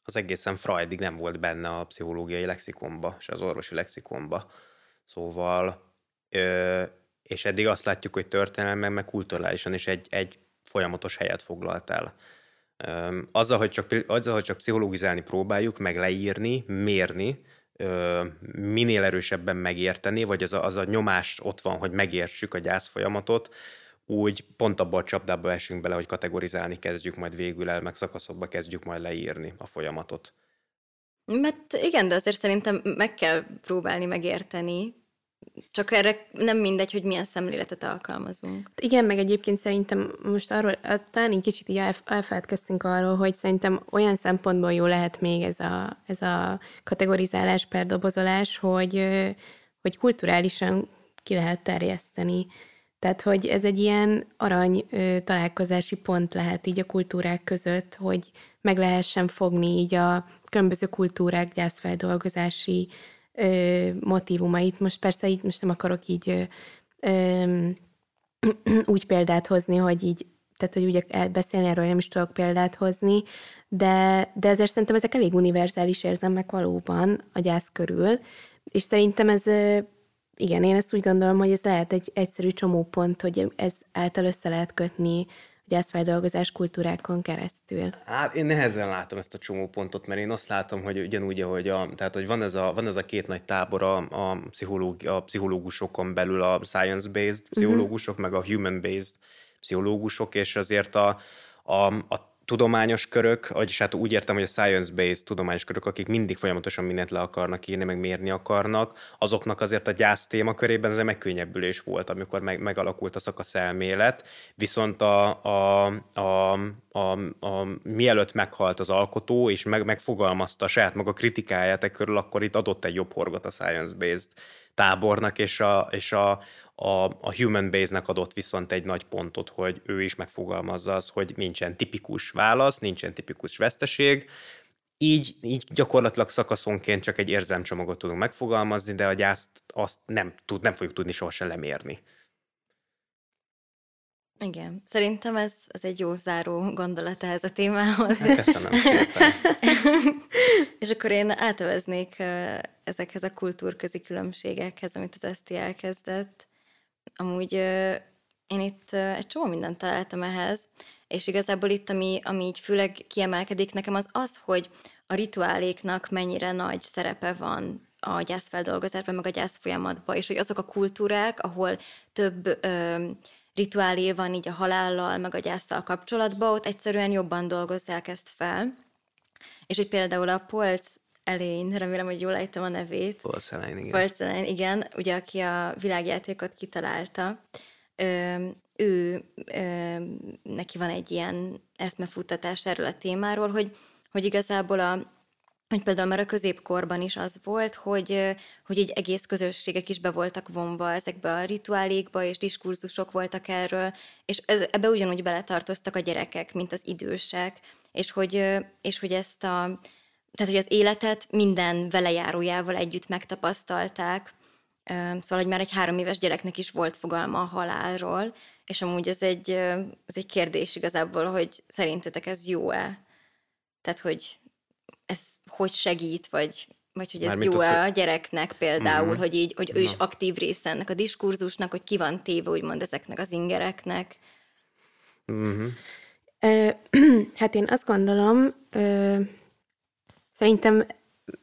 az egészen Freudig nem volt benne a pszichológiai lexikonba, és az orvosi lexikonba. Szóval... és eddig azt látjuk, hogy történelmen, meg kulturálisan is egy folyamatos helyet foglalt el. Azzal, hogy csak pszichológizálni próbáljuk, meg leírni, mérni, minél erősebben megérteni, vagy az a nyomás ott van, hogy megértsük a gyászfolyamatot, úgy pont abban a csapdába esünk bele, hogy kategorizálni kezdjük, majd végül el, meg szakaszokba kezdjük majd leírni a folyamatot. Mert igen, de azért szerintem meg kell próbálni megérteni, csak erre nem mindegy, hogy milyen szemléletet alkalmazunk. Igen, meg egyébként szerintem most arról, talán egy kicsit így elfeledkeztünk arról, hogy szerintem olyan szempontból jó lehet még ez a kategorizálás per dobozolás, hogy kulturálisan ki lehet terjeszteni. Tehát, hogy ez egy ilyen arany találkozási pont lehet így a kultúrák között, hogy meg lehessen fogni így a különböző kultúrák gyászfeldolgozási motívumait. Most persze így most nem akarok így úgy példát hozni, hogy így, tehát hogy úgy beszélni erről nem is tudok példát hozni, de ezért szerintem ezek elég univerzális érzelmek valóban a gyász körül, és szerintem ez, igen, én ezt úgy gondolom, hogy ez lehet egy egyszerű csomópont, hogy ez által össze lehet kötni a gyászfeldolgozás kultúrákon keresztül. Hát én nehezen látom ezt a csomópontot, mert én azt látom, hogy ugyanúgy, ahogy tehát hogy van ez a két nagy tábor a pszichológusokon belül, a science-based pszichológusok, meg a human-based pszichológusok, és azért a tudományos körök, vagyis hát úgy értem, hogy a science-based tudományos körök, akik mindig folyamatosan mindent le akarnak írni, meg mérni akarnak, azoknak azért a gyász téma körében ez egy megkönnyebbülés volt, amikor megalakult a szakaszelmélet, viszont a mielőtt meghalt az alkotó, és megfogalmazta saját maga kritikáját e körül, akkor itt adott egy jobb horgot a science-based tábornak, és a Human Base-nek adott viszont egy nagy pontot, hogy ő is megfogalmazza az, hogy nincsen tipikus válasz, nincsen tipikus veszteség, Így gyakorlatilag szakaszonként csak egy érzelmcsomagot tudunk megfogalmazni, de a gyászt azt nem fogjuk tudni sohasem lemérni. Igen. Szerintem ez egy jó záró gondolat ehhez a témához. Köszönöm szépen. És akkor én átöveznék ezekhez a kultúrközi különbségekhez, amit az SZTI elkezdett. Amúgy én itt egy csomó mindent találtam ehhez, és igazából itt, ami így főleg kiemelkedik nekem, az, hogy a rituáléknak mennyire nagy szerepe van a gyászfeldolgozásban, meg a gyászfolyamatban, és hogy azok a kultúrák, ahol több rituálé van így a halállal, meg a gyászsal kapcsolatban, ott egyszerűen jobban dolgozzák ezt fel. És hogy például a Polc Elaine, remélem, hogy jól ejtem a nevét. Polc Elaine, igen. Polc Elaine, igen, ugye aki a világjátékot kitalálta, ő neki van egy ilyen eszmefuttatás erről a témáról, hogy igazából hogy például már a középkorban is az volt, hogy egy egész közösségek is be voltak vonva ezekbe a rituálékba, és diskurzusok voltak erről, és ebbe ugyanúgy beletartoztak a gyerekek, mint az idősek, és hogy tehát, hogy az életet minden velejárójával együtt megtapasztalták. Szóval, hogy már egy 3 éves gyereknek is volt fogalma a halálról, és amúgy ez egy kérdés igazából, hogy szerintetek ez jó-e? Tehát, hogy ez hogy segít, vagy hogy ez jó-e a gyereknek például, hogy így, hogy ő is aktív része ennek a diskurzusnak, hogy ki van téve, úgymond ezeknek az ingereknek. Hát én azt gondolom, szerintem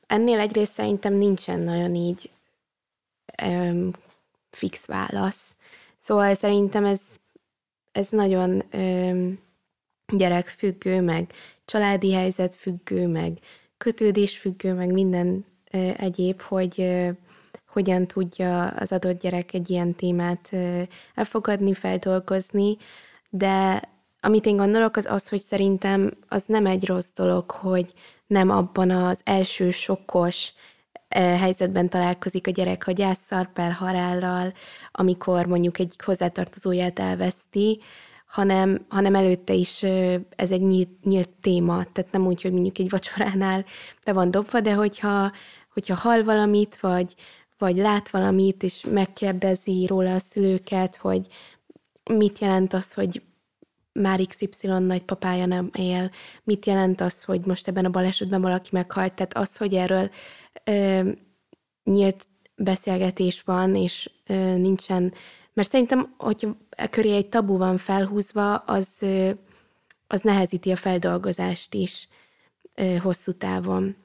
ennél egyrészt nincsen nagyon így fix válasz. Szóval szerintem ez nagyon gyerekfüggő, meg családi helyzet függő, meg kötődés függő, meg minden egyéb, hogy hogyan tudja az adott gyerek egy ilyen témát elfogadni, feldolgozni, de amit én gondolok, az, hogy szerintem az nem egy rossz dolog, hogy nem abban az első sokkos helyzetben találkozik a gyerek a gyásszal, halállal, amikor mondjuk egy hozzátartozóját elveszti, hanem előtte is ez egy nyílt téma, tehát nem úgy, hogy mondjuk egy vacsoránál be van dobva, de hogyha hall valamit, vagy lát valamit, és megkérdezi róla a szülőket, hogy mit jelent az, hogy már XY nagypapája nem él, mit jelent az, hogy most ebben a balesetben valaki meghalt, tehát az, hogy erről nyílt beszélgetés van, és nincsen, mert szerintem, hogyha köré egy tabu van felhúzva, az nehezíti a feldolgozást is hosszú távon.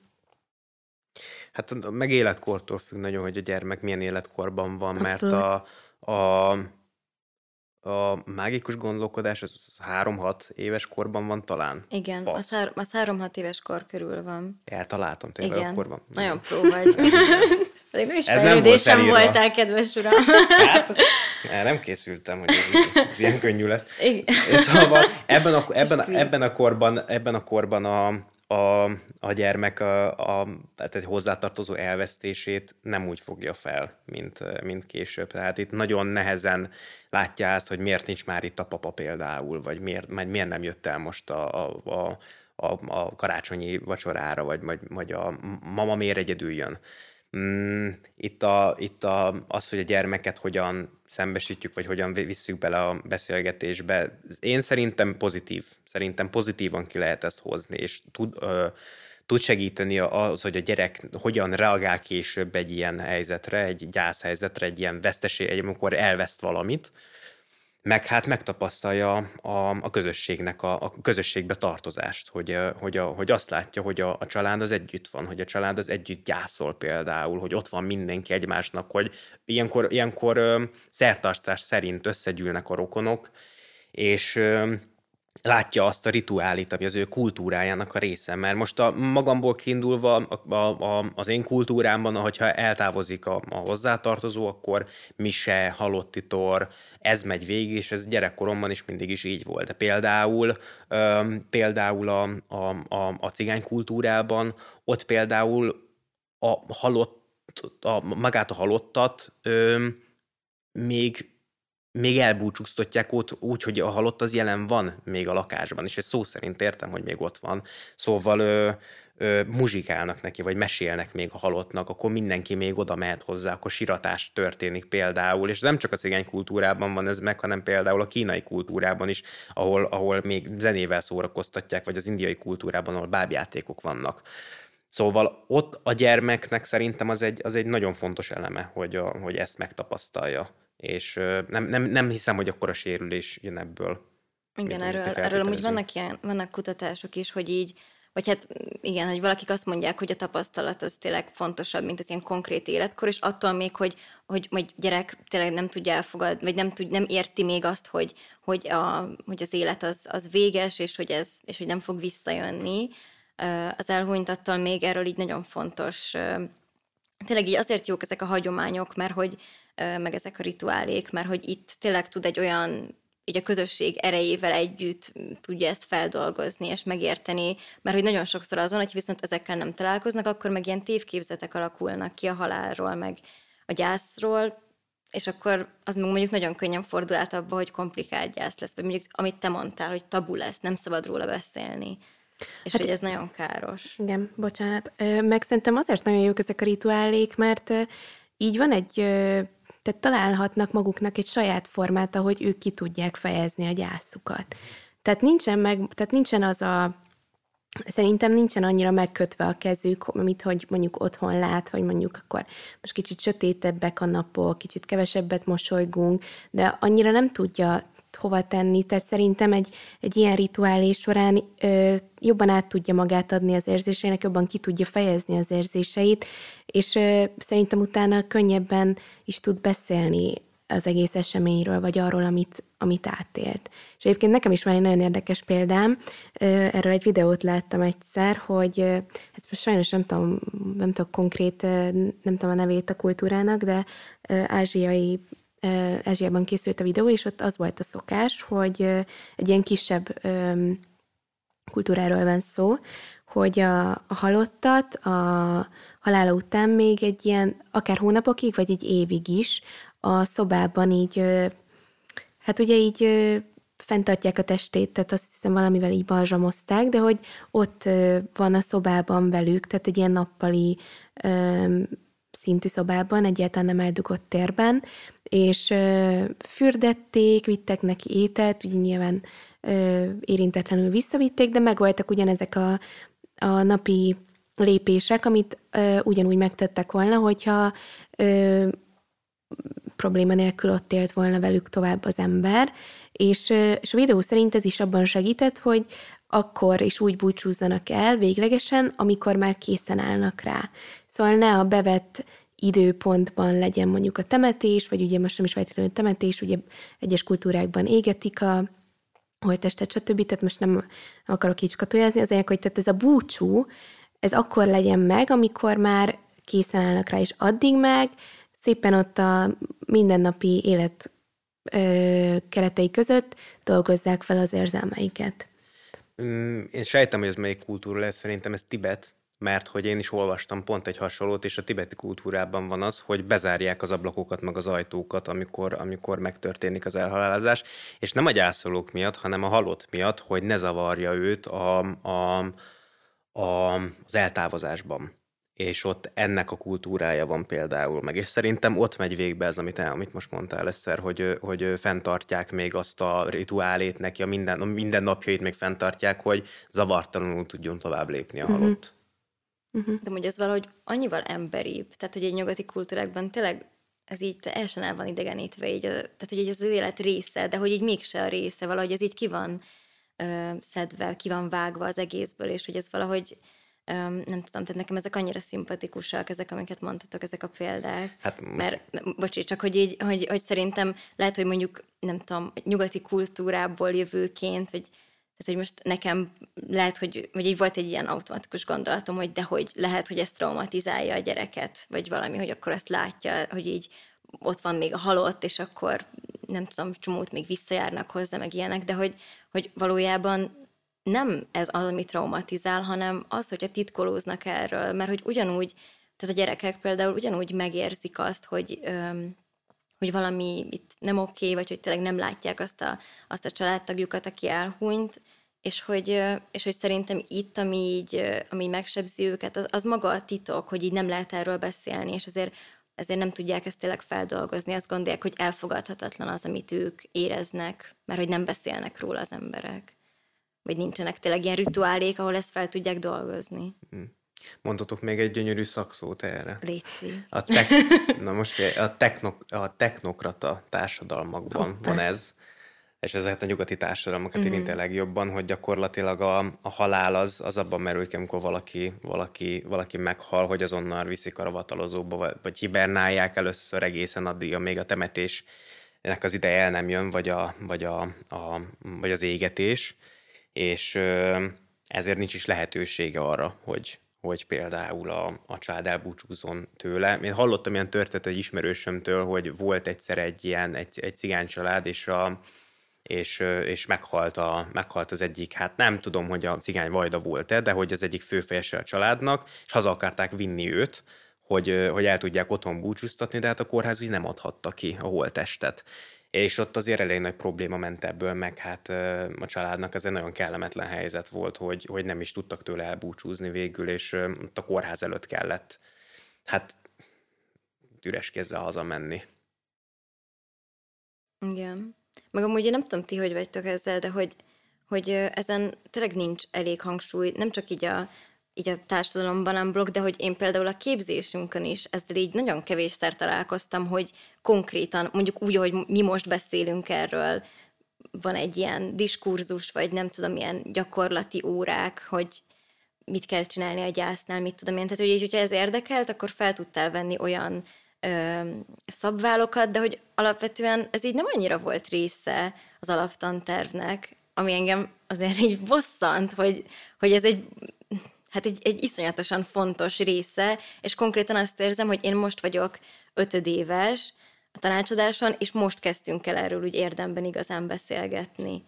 Hát meg életkortól függ nagyon, hogy a gyermek milyen életkorban van. Abszolút. Mert a mágikus gondolkodás az 3-6 éves korban van talán. Igen, az 3-6 éves kor körül van. Eltaláltam tényleg a korban. Nagyon pró vagy. Pedig nem is fejlődésem voltál, kedves uram. Hát, nem készültem, hogy ez ilyen könnyű lesz. Igen. Szóval ebben a korban a gyermek tehát egy hozzátartozó elvesztését nem úgy fogja fel, mint később. Tehát itt nagyon nehezen látja azt, hogy miért nincs már itt a papa például, vagy miért nem jött el most a karácsonyi vacsorára, vagy a mama miért egyedül jön. Itt az, hogy a gyermeket hogyan szembesítjük, vagy hogyan visszük bele a beszélgetésbe, én szerintem pozitívan ki lehet ezt hozni, és tud segíteni az, hogy a gyerek hogyan reagál később egy ilyen helyzetre, egy gyászhelyzetre, egy ilyen veszteség, amikor elveszt valamit, meg hát megtapasztalja a közösségnek, a közösségbe tartozást, hogy azt látja, hogy a család az együtt van, hogy a család az együtt gyászol például, hogy ott van mindenki egymásnak, hogy ilyenkor szertartás szerint összegyűlnek a rokonok, és látja azt a rituálit, ami az ő kultúrájának a része, mert most a magamból kiindulva az én kultúrámban, hogyha eltávozik a hozzátartozó, akkor mise, halott itor, ez megy végig, és ez gyerekkoromban is mindig is így volt. De például a cigány kultúrában, ott például magát a halottat még még elbúcsúztatják ott úgy, hogy a halott az jelen van még a lakásban, és ezt szó szerint értem, hogy még ott van. Szóval muzsikálnak neki, vagy mesélnek még a halottnak, akkor mindenki még oda mehet hozzá, akkor siratás történik például, és nem csak a cigány kultúrában van ez meg, hanem például a kínai kultúrában is, ahol még zenével szórakoztatják, vagy az indiai kultúrában, ahol bábjátékok vannak. Szóval ott a gyermeknek szerintem az egy nagyon fontos eleme, hogy ezt megtapasztalja. És nem hiszem, hogy akkora sérülés jön ebből. Igen, erről amúgy vannak kutatások is, hogy így, vagy hát igen, hogy valakik azt mondják, hogy a tapasztalat az tényleg fontosabb, mint az ilyen konkrét életkor, és attól még, hogy majd gyerek tényleg nem tudja elfogadni, vagy nem érti még azt, hogy az élet az véges, és hogy nem fog visszajönni. Az elhunyt, attól még erről így nagyon fontos. Tényleg így azért jók ezek a hagyományok, mert hogy meg ezek a rituálék, mert hogy itt tényleg tud egy olyan, így a közösség erejével együtt tudja ezt feldolgozni és megérteni, mert hogy nagyon sokszor az van, hogy viszont ezekkel nem találkoznak, akkor meg ilyen tévképzetek alakulnak ki a halálról, meg a gyászról, és akkor az mondjuk nagyon könnyen fordul át abba, hogy komplikált gyász lesz, vagy mondjuk amit te mondtál, hogy tabu lesz, nem szabad róla beszélni. És hát, hogy ez nagyon káros. Igen, bocsánat. Meg szerintem azért nagyon jók ezek a rituálék, mert így van tehát találhatnak maguknak egy saját formát, ahogy ők ki tudják fejezni a gyászukat. Tehát nincsen az a... Szerintem nincsen annyira megkötve a kezük, amit hogy mondjuk otthon lát, hogy mondjuk akkor most kicsit sötétebbek a napok, kicsit kevesebbet mosolygunk, de annyira nem tudja hova tenni, tehát szerintem egy ilyen rituálé során jobban át tudja magát adni az érzéseinek, jobban ki tudja fejezni az érzéseit, és szerintem utána könnyebben is tud beszélni az egész eseményről, vagy arról, amit átélt. És egyébként nekem is van egy nagyon érdekes példám, erről egy videót láttam egyszer, hogy hát sajnos nem tudok konkrét, nem tudom a nevét a kultúrának, de Ázsiában készült a videó, és ott az volt a szokás, hogy egy ilyen kisebb kultúráról van szó, hogy a halottat a halála után még egy ilyen, akár hónapokig, vagy egy évig is a szobában így, hát ugye így fenntartják a testét, tehát azt hiszem valamivel így balzsamozták, de hogy ott van a szobában velük, tehát egy ilyen nappali szintű szobában, egyáltalán nem eldugott térben, és fürdették, vittek neki ételt, ugye nyilván érintetlenül visszavitték, de megvoltak ugyanezek a napi lépések, amit ugyanúgy megtettek volna, hogyha probléma nélkül ott élt volna velük tovább az ember, és a videó szerint ez is abban segített, hogy akkor is úgy búcsúzzanak el véglegesen, amikor már készen állnak rá. Szóval ne a bevett időpontban legyen mondjuk a temetés, vagy ugye most nem is feltétlenül temetés, ugye egyes kultúrákban égetik a holttestet, stb. Tehát most nem akarok így skatujázni, az egyik, hogy tehát ez a búcsú, ez akkor legyen meg, amikor már készen állnak rá, és addig meg szépen ott a mindennapi élet keretei között dolgozzák fel az érzelmeiket. Én sejtem, hogy ez melyik kultúra lesz, szerintem ez Tibet, mert hogy én is olvastam pont egy hasonlót, és a tibeti kultúrában van az, hogy bezárják az ablakokat, meg az ajtókat, amikor megtörténik az elhalálozás, és nem a gyászolók miatt, hanem a halott miatt, hogy ne zavarja őt az eltávozásban. És ott ennek a kultúrája van például meg. És szerintem ott megy végbe ez, amit most mondtál egyszer, hogy fenntartják még azt a rituálét neki, a minden napjait még fenntartják, hogy zavartalanul tudjon tovább lépni a halott. De ugye ez valahogy annyival emberibb, tehát hogy egy nyugati kultúrákban tényleg ez így teljesen el van idegenítve, így, tehát hogy ez az élet része, de hogy így mégse a része, valahogy ez így ki van szedve, ki van vágva az egészből, és hogy ez valahogy, nem tudom, tehát nekem ezek annyira szimpatikusak, ezek, amiket mondtatok, ezek a példák. Hát, mert bocsi, csak hogy így, hogy szerintem lehet, hogy mondjuk, nem tudom, nyugati kultúrából jövőként, vagy tehát, hogy most nekem lehet, hogy így volt egy ilyen automatikus gondolatom, hogy dehogy lehet, hogy ez traumatizálja a gyereket, vagy valami, hogy akkor azt látja, hogy így ott van még a halott, és akkor nem tudom, csomót még visszajárnak hozzá, meg ilyenek, de hogy valójában nem ez az, ami traumatizál, hanem az, hogyha titkolóznak erről, mert hogy ugyanúgy, tehát a gyerekek például ugyanúgy megérzik azt, hogy hogy valami itt nem oké, vagy hogy tényleg nem látják azt a családtagjukat, aki elhunyt, és hogy szerintem itt, ami így megsebzi őket, az maga a titok, hogy így nem lehet erről beszélni, és ezért nem tudják ezt tényleg feldolgozni. Azt gondolják, hogy elfogadhatatlan az, amit ők éreznek, mert hogy nem beszélnek róla az emberek. Vagy nincsenek tényleg ilyen rituálék, ahol ezt fel tudják dolgozni. Mondhatok még egy gyönyörű szakszót erre. Léci. A technokrata társadalmakban van ez, és ezeket a nyugati társadalmakat érint a legjobban, hogy gyakorlatilag a halál az abban merül ki, amikor valaki meghal, hogy azonnal viszik a ravatalozóba, vagy hibernálják először egészen addig, amíg a temetésnek az ideje el nem jön, vagy az égetés, és ezért nincs is lehetősége arra, hogy például a család elbúcsúzzon tőle. Én hallottam ilyen történetet egy ismerősömtől, hogy volt egyszer egy ilyen egy cigány család, és meghalt az egyik, hát nem tudom, hogy a cigány vajda volt-e, de hogy az egyik főfejese a családnak, és haza akarták vinni őt, hogy el tudják otthon búcsúztatni, de hát a kórház úgy nem adhatta ki a holttestet. És ott azért elég nagy probléma ment ebből, meg hát a családnak ez egy nagyon kellemetlen helyzet volt, hogy nem is tudtak tőle elbúcsúzni végül, és ott a kórház előtt kellett hát üres kézzel hazamenni. Igen. Meg amúgy nem tudom, ti hogy vagytok ezzel, de hogy ezen tényleg nincs elég hangsúly, nem csak így a társadalomban unblock, de hogy én például a képzésünkön is ezzel így nagyon kevésszer találkoztam, hogy konkrétan, mondjuk úgy, ahogy mi most beszélünk erről, van egy ilyen diskurzus, vagy nem tudom, ilyen gyakorlati órák, hogy mit kell csinálni a gyásznál, mit tudom én. Tehát, hogy így, hogyha ez érdekelt, akkor fel tudtál venni olyan szabválokat, de hogy alapvetően ez így nem annyira volt része az alaptantervnek, ami engem azért így bosszant, hogy ez egy iszonyatosan fontos része, és konkrétan azt érzem, hogy én most vagyok 5 éves a tanácsadáson, és most kezdtünk el erről úgy érdemben igazán beszélgetni.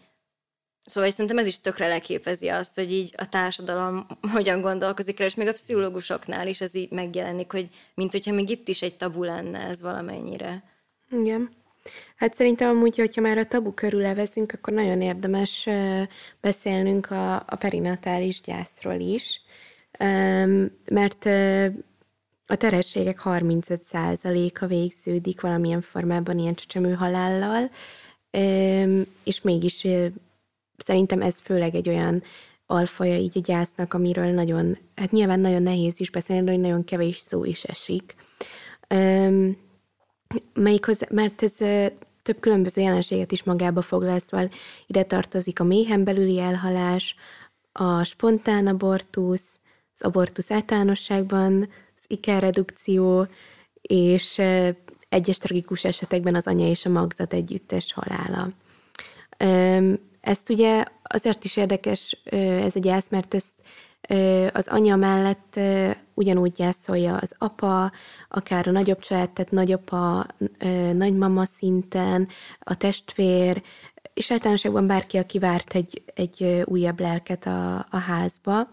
Szóval szerintem ez is tökre leképezi azt, hogy így a társadalom hogyan gondolkozik el, és még a pszichológusoknál is ez így megjelenik, hogy mint hogyha még itt is egy tabu lenne ez valamennyire. Igen. Hát szerintem amúgy, hogyha már a tabu körül levezünk, akkor nagyon érdemes beszélnünk a perinatális gyászról is, mert a terhességek 35%-a végződik valamilyen formában ilyen csecsemő halállal, és mégis szerintem ez főleg egy olyan alfaja így a gyásznak, amiről nagyon, hát nyilván nagyon nehéz is beszélni, de hogy nagyon kevés szó is esik. Mert ez több különböző jelenséget is magába foglal, szóval ide tartozik a méhen belüli elhalás, a spontán abortusz, az abortusz általánosságban, az ikerredukció, és egyes tragikus esetekben az anya és a magzat együttes halála. Ezt ugye azért is érdekes ez a gyász, mert ezt az anya mellett ugyanúgy gyászolja az apa, akár a nagyobb család, tehát nagyapa, nagymama szinten, a testvér, és általánosságban bárki, aki várt egy újabb lelket a házba.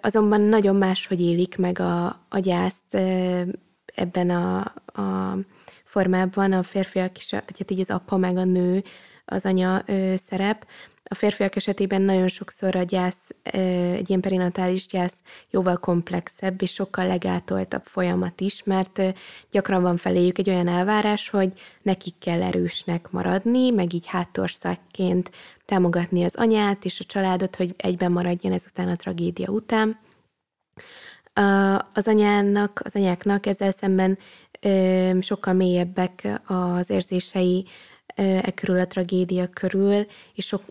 Azonban nagyon máshogy élik meg a gyászt ebben a formában a férfiak is, tehát így az apa meg a nő, az anya szerep. A férfiak esetében nagyon sokszor a gyász, egy ilyen perinatális gyász jóval komplexebb és sokkal legátoltabb folyamat is, mert gyakran van feléjük egy olyan elvárás, hogy nekik kell erősnek maradni, meg így hátországként támogatni az anyát és a családot, hogy egyben maradjon ezután a tragédia után. Az anyáknak ezzel szemben sokkal mélyebbek az érzései körül a tragédia körül,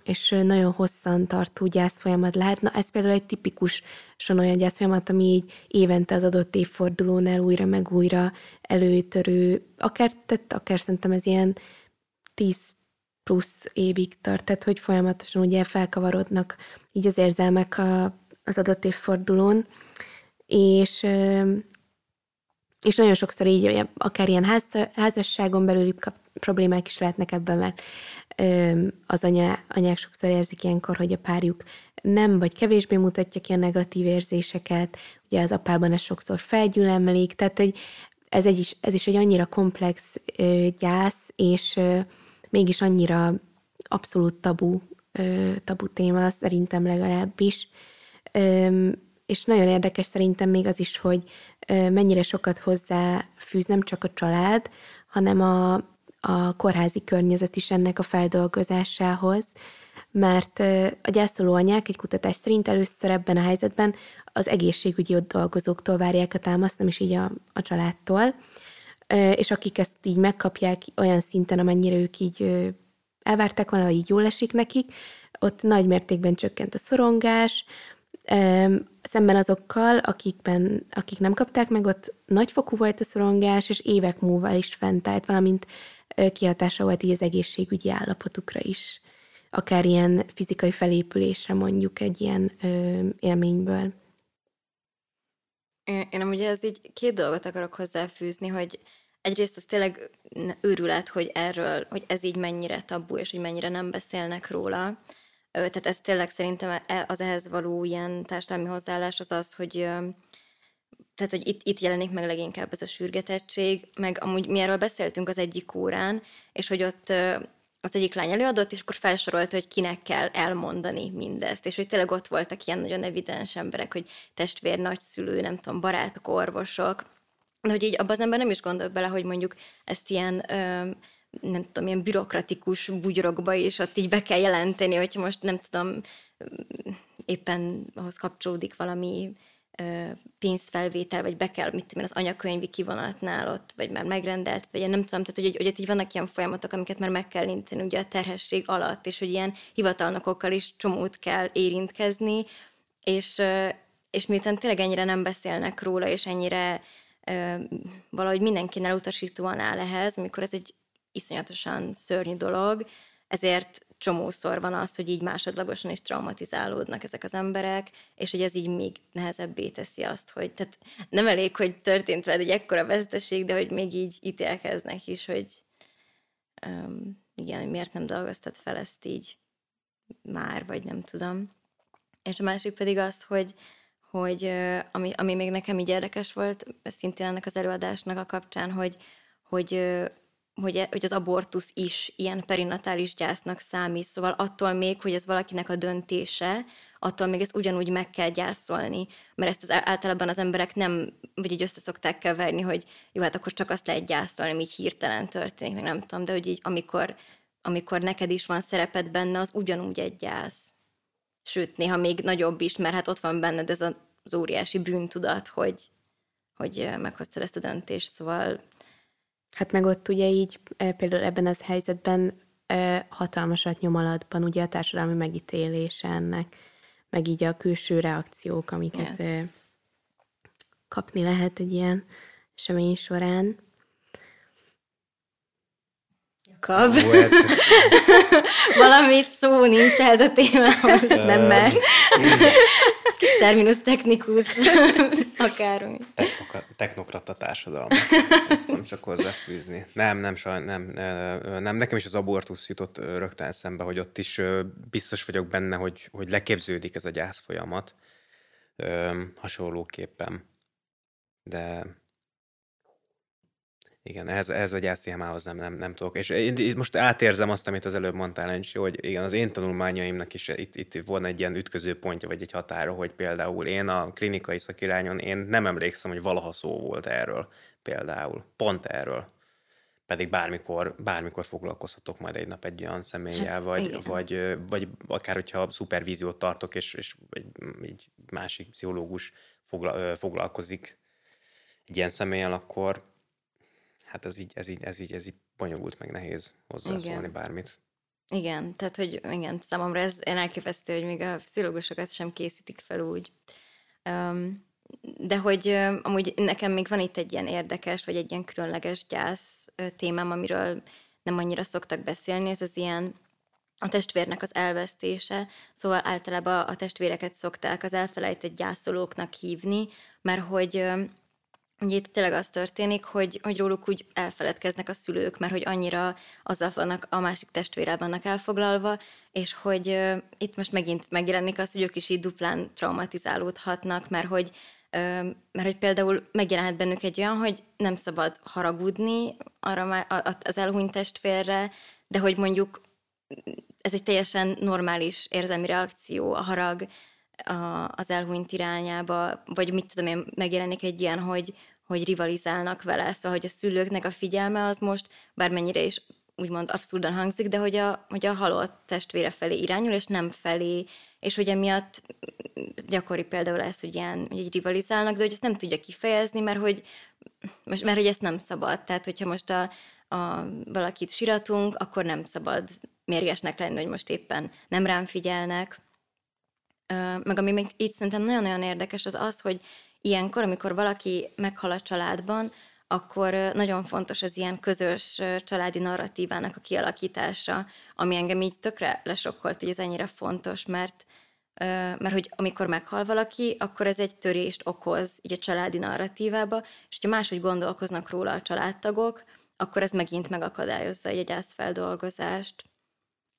és nagyon hosszan tartó gyászfolyamat lehet. Na, ez például egy tipikusan olyan gyászfolyamat, ami így évente az adott évfordulónál újra meg újra előtörő, akár szerintem ez ilyen 10+ évig tart, tehát hogy folyamatosan ugye felkavarodnak így az érzelmek az adott évfordulón, és nagyon sokszor így akár ilyen házasságon belüli problémák is lehetnek ebben, mert az anyák sokszor érzik ilyenkor, hogy a párjuk nem vagy kevésbé mutatja ki a negatív érzéseket, ugye az apában ez sokszor felgyülemlik, tehát egy ez is egy annyira komplex gyász, és mégis annyira abszolút tabu téma, szerintem legalábbis. És nagyon érdekes szerintem még az is, hogy mennyire sokat hozzáfűz nem csak a család, hanem a kórházi környezet is ennek a feldolgozásához, mert a gyászoló anyák egy kutatás szerint először ebben a helyzetben az egészségügyi ott dolgozóktól várják a támaszt, nem is így a családtól, és akik ezt így megkapják olyan szinten, amennyire ők így elvárták volna, hogy így jól esik nekik, ott nagy mértékben csökkent a szorongás, szemben azokkal, akik nem kapták meg, ott nagyfokú volt a szorongás, és évek múlva is fent állt, valamint kihatása volt így az egészségügyi állapotukra is, akár ilyen fizikai felépülésre mondjuk egy ilyen élményből. Én amúgy ez így két dolgot akarok hozzáfűzni, hogy egyrészt az tényleg őrület, hogy erről, hogy ez így mennyire tabu, és hogy mennyire nem beszélnek róla. Tehát ez tényleg szerintem az ehhez való ilyen társadalmi hozzáállás az, hogy, tehát, hogy itt jelenik meg leginkább ez a sürgetettség, meg amúgy mi erről beszéltünk az egyik órán, és hogy ott az egyik lány előadott, és akkor felsorolta, hogy kinek kell elmondani mindezt, és hogy tényleg ott voltak ilyen nagyon evidens emberek, hogy testvér, nagyszülő, nem tudom, barátok, orvosok, de hogy így abban az ember nem is gondol bele, hogy mondjuk ezt ilyen... nem tudom, ilyen bürokratikus bugyrokba, és ott így be kell jelenteni, hogy most nem tudom, éppen ahhoz kapcsolódik valami pénzfelvétel, vagy be kell, az anyakönyvi kivonatnál ott, vagy már megrendelt, vagy nem tudom, tehát hogy ott így vannak ilyen folyamatok, amiket már meg kell indítani ugye a terhesség alatt, és hogy ilyen hivatalnokokkal is csomót kell érintkezni, és miután tényleg ennyire nem beszélnek róla, és ennyire valahogy mindenkinek utasítóan áll ehhez, amikor ez egy iszonyatosan szörnyű dolog, ezért csomószor van az, hogy így másodlagosan is traumatizálódnak ezek az emberek, és hogy ez így még nehezebbé teszi azt, hogy tehát nem elég, hogy történt veled egy ekkora veszteség, de hogy még így ítélkeznek is, hogy igen, hogy miért nem dolgoztad fel ezt így már, vagy nem tudom. És a másik pedig az, hogy ami még nekem így érdekes volt, szintén ennek az előadásnak a kapcsán, hogy az abortusz is ilyen perinatális gyásznak számít, szóval attól még, hogy ez valakinek a döntése, attól még ezt ugyanúgy meg kell gyászolni, mert ezt az általában az emberek nem, vagy így összeszokták keverni, hogy jó, hát akkor csak azt lehet gyászolni, ami így hirtelen történik, meg nem tudom, de hogy így amikor neked is van szereped benne, az ugyanúgy egy gyász. Sőt, néha még nagyobb is, mert hát ott van benned ez az óriási bűntudat, hogy meghoztad ezt a döntést, szóval... Hát meg ott ugye így például ebben az helyzetben hatalmasat nyom alattban ugye a társadalmi megítélése ennek, meg így a külső reakciók, amiket yes. kapni lehet egy ilyen esemény során. Kap. Valami szó nincs ehhez a témához, nem mert. Kis terminus technikus, akármi. Technokrata társadalom. Ezt nem csak hozzáfűzni. Nem, nekem is az abortusz jutott rögtön eszembe, hogy ott is biztos vagyok benne, hogy leképződik ez a gyász folyamat hasonlóképpen. De... igen, ehhez a gyásztémához nem tudok. És én most átérzem azt, amit az előbb mondtál, Lencsi, hogy igen, az én tanulmányaimnak is itt volna egy ilyen ütköző pontja, vagy egy határa, hogy például én a klinikai szakirányon, én nem emlékszem, hogy valaha szó volt erről például. Pont erről. Pedig bármikor foglalkozhatok majd egy nap egy olyan személlyel, hát, vagy akár, hogyha szupervíziót tartok, és egy másik pszichológus foglalkozik egy ilyen személlyel, akkor hát ez így bonyolult, meg nehéz hozzászólni igen. bármit. Igen, tehát, hogy igen, számomra ez elképesztő, hogy még a pszichológusokat sem készítik fel úgy. De hogy amúgy nekem még van itt egy ilyen érdekes, vagy egy ilyen különleges gyász témám, amiről nem annyira szoktak beszélni, ez az ilyen a testvérnek az elvesztése, szóval általában a testvéreket szokták az elfelejtett gyászolóknak hívni, mert hogy... ugye itt tényleg az történik, hogy róluk úgy elfeledkeznek a szülők, mert hogy annyira azzal vannak, a másik testvérrel vannak elfoglalva, és hogy itt most megint megjelenik az, hogy ők is így duplán traumatizálódhatnak, mert hogy mert hogy például megjelenhet bennük egy olyan, hogy nem szabad haragudni arra az elhunyt testvérre, de hogy mondjuk ez egy teljesen normális érzelmi reakció, a harag az elhunyt irányába, vagy mit tudom én, megjelenik egy ilyen, hogy rivalizálnak vele, szóval, hogy a szülőknek a figyelme az most bármennyire is úgymond abszurdan hangzik, de hogy a halott testvére felé irányul, és nem felé, és hogy emiatt gyakori például ez, hogy ilyen hogy rivalizálnak, de hogy ezt nem tudja kifejezni, mert hogy ezt nem szabad. Tehát, hogyha most valakit siratunk, akkor nem szabad mérgesnek lenni, hogy most éppen nem rám figyelnek. Meg ami még itt szerintem nagyon-nagyon érdekes, az, hogy ilyenkor, amikor valaki meghal a családban, akkor nagyon fontos az ilyen közös családi narratívának a kialakítása, ami engem így tökre lesokkolt, hogy ez ennyire fontos, mert hogy amikor meghal valaki, akkor ez egy törést okoz így a családi narratívába, és hogyha máshogy gondolkoznak róla a családtagok, akkor ez megint megakadályozza egy gyászfeldolgozást.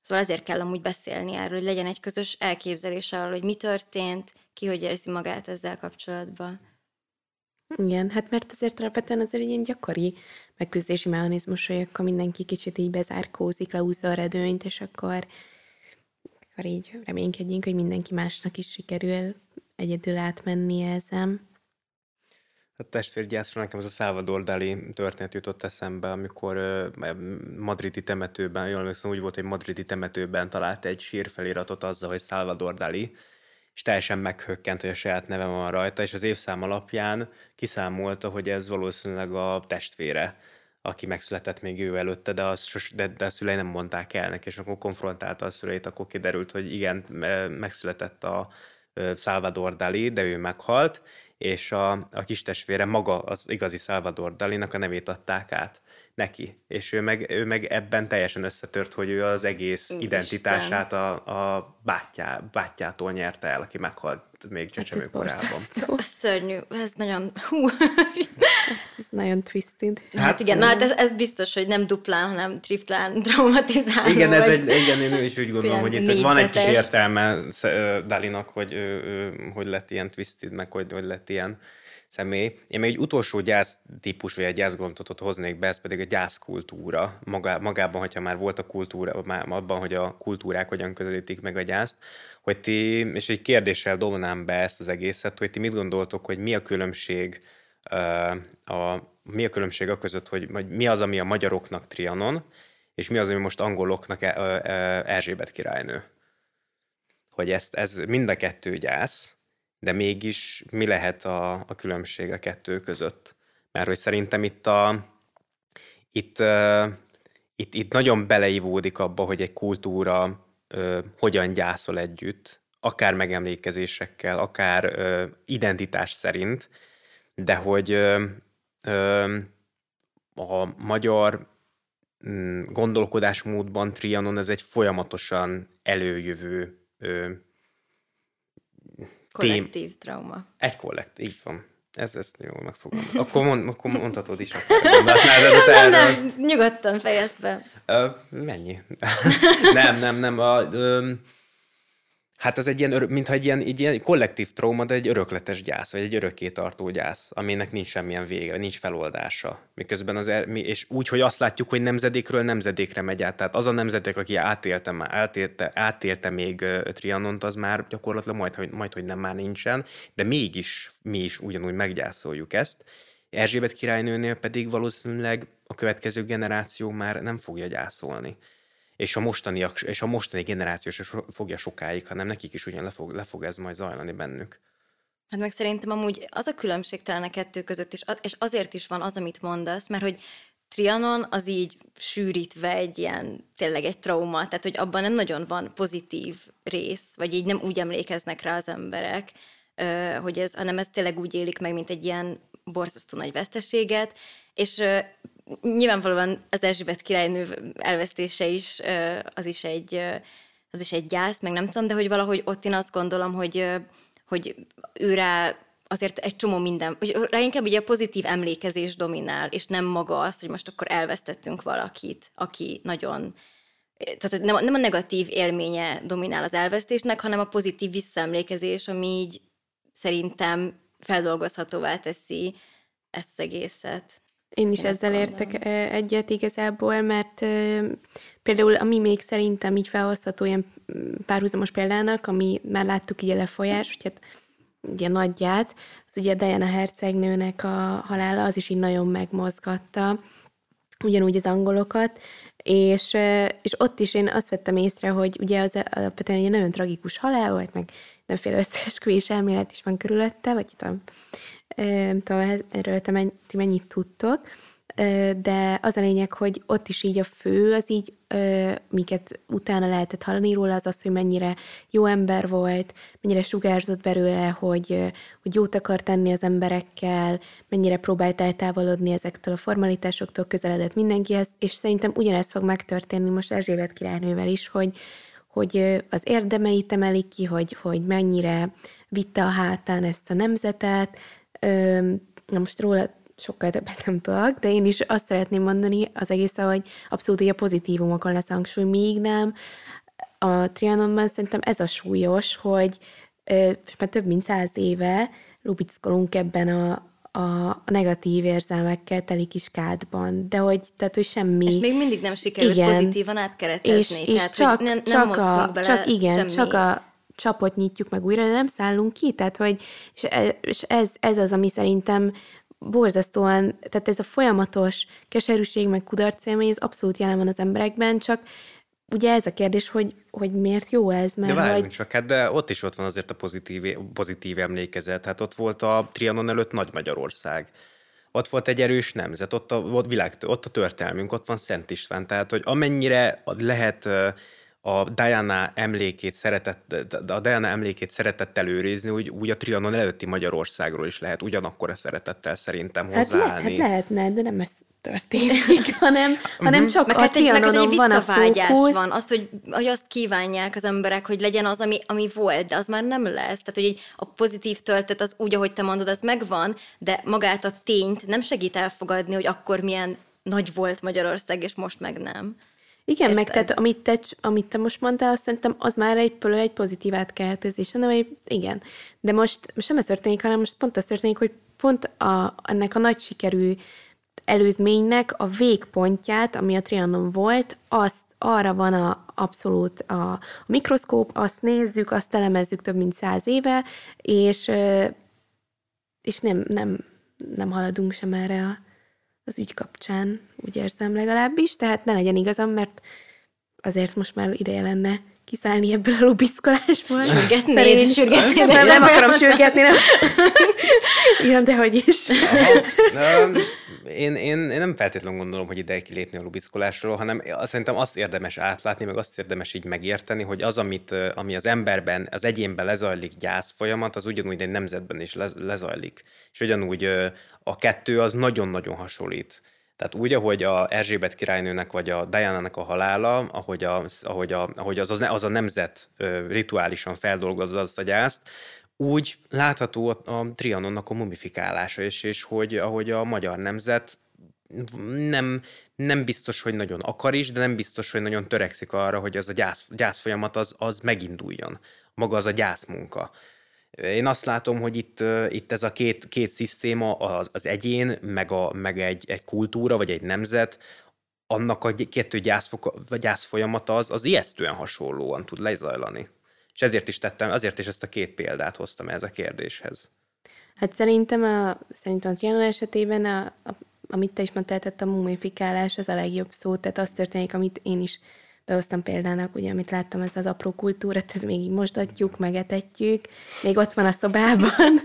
Szóval azért kell amúgy beszélni erről, hogy legyen egy közös elképzelés arról, hogy mi történt, ki hogy érzi magát ezzel kapcsolatban. Igen, hát mert azért alapvetően azért ilyen gyakori megküzdési mechanizmus, hogy akkor mindenki kicsit így bezárkózik, leúzza a redőnyt, és akkor így reménykedjünk, hogy mindenki másnak is sikerül egyedül átmenni ezen. A testvérgyászról nekem ez a Salvador Dali történet jutott eszembe, amikor madridi temetőben, jól emlékszem, úgy volt, hogy madridi temetőben talált egy sírfeliratot azzal, hogy Salvador Dali, és teljesen meghökkent, hogy a saját neve van rajta, és az évszám alapján kiszámolta, hogy ez valószínűleg a testvére, aki megszületett még ő előtte, de a szülei nem mondták el neki, és akkor konfrontálta a szüleit, akkor kiderült, hogy igen, megszületett a Salvador Dali, de ő meghalt, és a kis testvére maga az igazi Salvador Dalinak a nevét adták át neki. És ő meg ebben teljesen összetört, hogy ő az egész identitását a bátyjától nyerte el, aki meghalt még csecsemőkorában. Ez szörnyű, ez nagyon... Ez nagyon twisted. Hát igen, ez biztos, hogy nem duplán, hanem triplán traumatizáló. Igen, ez igen, én is úgy gondolom, hogy itt van egy kis értelme Dalinak, hogy lett ilyen twisted, meg hogy lett ilyen személy. Én még egy utolsó gyásztípus, vagy egy gyászgondotot hoznék be, ez pedig a gyászkultúra. Magában, hogyha már volt a kultúra, abban, hogy a kultúrák hogyan közelítik meg a gyászt, hogy ti, és egy kérdéssel dobnám be ezt az egészet, hogy ti mit gondoltok, hogy mi a különbség a között, hogy mi az, ami a magyaroknak Trianon, és mi az, ami most angoloknak Erzsébet királynő. Hogy ez mind a kettő gyász, de mégis mi lehet a különbség a kettő között? Mert hogy szerintem itt nagyon beleivódik abba, hogy egy kultúra hogyan gyászol együtt, akár megemlékezésekkel, akár identitás szerint, de hogy a magyar gondolkodásmódban Trianon ez egy folyamatosan előjövő kollektív trauma. Egy kollektív, így van. Ezt jól megfogom. Akkor mondhatod is. Nem, nyugodtan fejezd be. Mennyi? Nem. Hát ez egy ilyen, mintha egy ilyen kollektív trauma, de egy örökletes gyász, vagy egy örökké tartó gyász, aminek nincs semmilyen vége, nincs feloldása. Miközben és úgy, hogy azt látjuk, hogy nemzedékről nemzedékre megy át. Tehát az a nemzedék, aki átélte még Trianont, az már gyakorlatilag majdhogy nem már nincsen, de mégis mi is ugyanúgy meggyászoljuk ezt. Erzsébet királynőnél pedig valószínűleg a következő generáció már nem fogja gyászolni. És a mostani generáció is fogja sokáig, hanem nekik is ugyan le fog ez majd zajlani bennük. Hát meg szerintem amúgy az a különbség talán a kettő között, és azért is van az, amit mondasz, mert hogy Trianon az így sűrítve egy ilyen, tényleg egy trauma, tehát hogy abban nem nagyon van pozitív rész, vagy így nem úgy emlékeznek rá az emberek, hogy hanem ez tényleg úgy élik meg, mint egy ilyen borzasztó nagy veszteséget, és nyilvánvalóan az Erzsébet királynő elvesztése is, az is egy gyász, meg nem tudom, de hogy valahogy ott én azt gondolom, hogy őrá azért egy csomó minden, hogy rá inkább ugye a pozitív emlékezés dominál, és nem maga az, hogy most akkor elvesztettünk valakit, aki nagyon... Tehát nem a negatív élménye dominál az elvesztésnek, hanem a pozitív visszaemlékezés, ami így szerintem feldolgozhatóvá teszi ezt az egészet. Én is ezzel értek egyet igazából, mert például ami még szerintem így felhozható ilyen párhuzamos példának, ami már láttuk így a lefolyás, hogy hát ugye nagyját, az ugye Diana hercegnőnek a halála, az is így nagyon megmozgatta ugyanúgy az angolokat, és ott is én azt vettem észre, hogy ugye az alapvetően egy nagyon tragikus halál volt, meg mindenféle összeesküvés elmélet is van körülötte, vagy nem tudom, erről ti mennyit tudtok, de az a lényeg, hogy ott is így a fő, az így, miket utána lehetett hallani róla, az az, hogy mennyire jó ember volt, mennyire sugárzott belőle, hogy jót akar tenni az emberekkel, mennyire próbált eltávolodni ezektől a formalitásoktól, közeledett mindenkihez, és szerintem ugyanezt fog megtörténni most Erzsébet királynővel is, hogy az érdemeit emelik ki, hogy mennyire vitte a hátán ezt a nemzetet. Na most róla sokkal többet nem tudok, de én is azt szeretném mondani az egészen, hogy abszolút így a pozitívumokon lesz hangsúly, míg nem. A Trianonban szerintem ez a súlyos, hogy most már több mint 100 éve lubickolunk ebben a negatív érzelmekkel teli kis kádban, de hogy, tehát, hogy semmi... És még mindig nem sikerült pozitívan átkeretezni. És tehát, csak, nem osztunk bele csak, igen, semmi. Csak a csapot nyitjuk meg újra, de nem szállunk ki, tehát, hogy és ez az, ami szerintem borzasztóan, tehát ez a folyamatos keserűség, meg kudarcélmény, ez abszolút jelen van az emberekben, csak ugye ez a kérdés, hogy miért jó ez, mert... De várjunk csak, hát de ott is ott van azért a pozitív emlékezet, hát ott volt a Trianon előtt Nagy Magyarország, ott volt egy erős nemzet, ott a történelmünk, ott van Szent István, tehát hogy amennyire lehet... A Diana emlékét szeretett előrizni, úgy a Trianon előtti Magyarországról is lehet ugyanakkor a szeretettel szerintem hozzáállni. Hát lehetne, de nem ez történik, hanem csak a Trianonon van a fókusz. Van, az, hogy azt kívánják az emberek, hogy legyen az, ami volt, de az már nem lesz. Tehát, hogy így a pozitív töltet az úgy, ahogy te mondod, az megvan, de magát a tényt nem segít elfogadni, hogy akkor milyen nagy volt Magyarország, és most meg nem. Igen, meg tehát amit te most mondtál, azt szerintem az már egy pozitív átkeretezés, igen. De most nem ez történik, hanem most pont az történik, hogy pont ennek a nagy sikerű előzménynek a végpontját, ami a Trianon volt, azt arra van abszolút a mikroszkóp, azt nézzük, azt elemezzük több mint 100 éve, és nem haladunk sem erre az ügy kapcsán, úgy érzem legalábbis, tehát ne legyen igazam, mert azért most már ideje lenne kiszállni ebből a lubickolásból. Sürgetni. Nem akarom sürgetni, nem. Igen, dehogy is. Én nem feltétlenül gondolom, hogy ideje kilépni a lubickolásról, hanem szerintem azt érdemes átlátni, meg azt érdemes így megérteni, hogy az, ami az emberben, az egyénben lezajlik gyász folyamat, az ugyanúgy egy nemzetben is lezajlik. És ugyanúgy a kettő az nagyon-nagyon hasonlít. Tehát úgy, ahogy a Erzsébet királynőnek vagy a Diana-nak a halála, ahogy az a nemzet rituálisan feldolgozza azt a gyászt, úgy látható a Trianonnak a mumifikálása is, és hogy ahogy a magyar nemzet nem biztos, hogy nagyon akar is, de nem biztos, hogy nagyon törekszik arra, hogy az a gyász folyamat az meginduljon. Maga az a gyászmunka. Én azt látom, hogy itt ez a két szisztéma, az egyén, meg egy kultúra, vagy egy nemzet, annak a kettő gyászfolyamata az ijesztően hasonlóan tud lezajlani. És azért is ezt a két példát hoztam ez a kérdéshez. Hát szerintem a Trianon esetében, amit te is mondtál, tehát a mumifikálás, az a legjobb szó, tehát az történik, amit én is behoztam példának, ugye, amit láttam, ez az apró kultúra, tehát még így mosdatjuk, megetetjük, még ott van a szobában,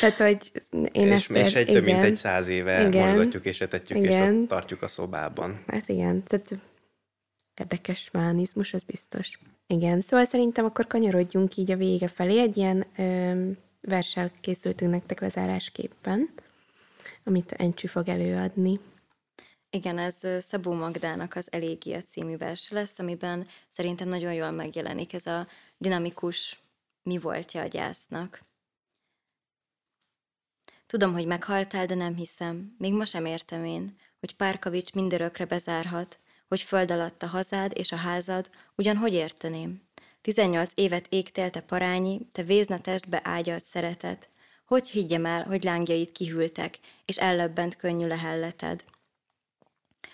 tehát, hogy én ezt... És egy több mint 100 éve mosdatjuk és etetjük, igen. És ott tartjuk a szobában. Hát igen, tehát érdekes mánizmus, ez biztos. Igen, szóval szerintem akkor kanyarodjunk így a vége felé, egy ilyen verssel készültünk nektek lezárásképpen, amit Encsű fog előadni. Igen, ez Szabó Magdának az Elégia című vers lesz, amiben szerintem nagyon jól megjelenik ez a dinamikus mi voltja a gyásznak. Tudom, hogy meghaltál, de nem hiszem. Még ma sem értem én, hogy Párkavics mindörökre bezárhat, hogy föld alatt a hazád és a házad, ugyan hogy érteném? 18 évet égtél, te parányi, te véznatestbe ágyalt szeretet. Hogy higgyem el, hogy lángjait kihűltek, és ellöbbent könnyű lehelleted?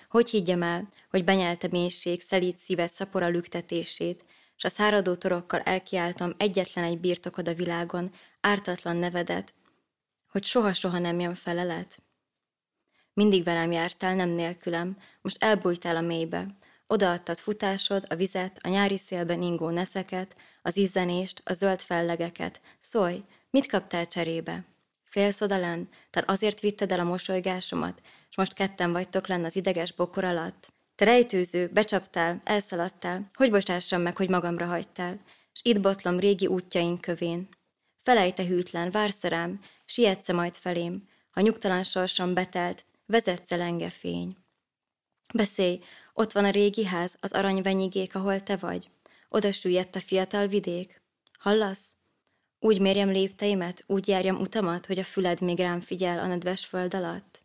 Hogy higgyem el, hogy benyelte mélység szelíd szíved szapora lüktetését, s a száradó torokkal elkiáltam egyetlen egy birtokod a világon, ártatlan nevedet, hogy soha-soha nem jön felelet? Mindig velem jártál, nem nélkülem, most elbújtál a mélybe. Odaadtad futásod, a vizet, a nyári szélben ingó neszeket, az izzenést, a zöld fellegeket. Szólj, mit kaptál cserébe? Félsz oda lenn? Te azért vitted el a mosolygásomat, és most ketten vagytok lenn az ideges bokor alatt. Te rejtőző, becsaptál, elszaladtál, hogy bocsássam meg, hogy magamra hagytál, s itt botlom régi útjaink kövén. Felejte hűtlen, vársz rám, sietsz majd felém, ha nyugtalan sorsom betelt, vezetsz el enge fény. Beszélj, ott van a régi ház, az aranyvenyigék, ahol te vagy. Oda süllyedt a fiatal vidék. Hallasz? Úgy mérjem lépteimet, úgy járjam utamat, hogy a füled még rám figyel a nedves föld alatt.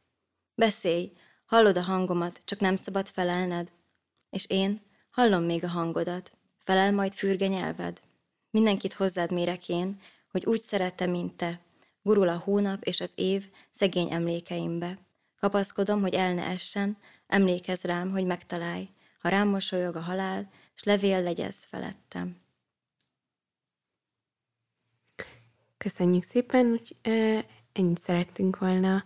Beszélj, hallod a hangomat, csak nem szabad felelned. És én hallom még a hangodat, felel majd fürge nyelved. Mindenkit hozzád mérek én, hogy úgy szeretem, mint te. Gurul a hónap és az év szegény emlékeimbe. Kapaszkodom, hogy el ne essen, emlékezz rám, hogy megtalálj, ha rám mosolyog a halál, s levél legyez felettem. Köszönjük szépen, hogy ennyit szerettünk volna.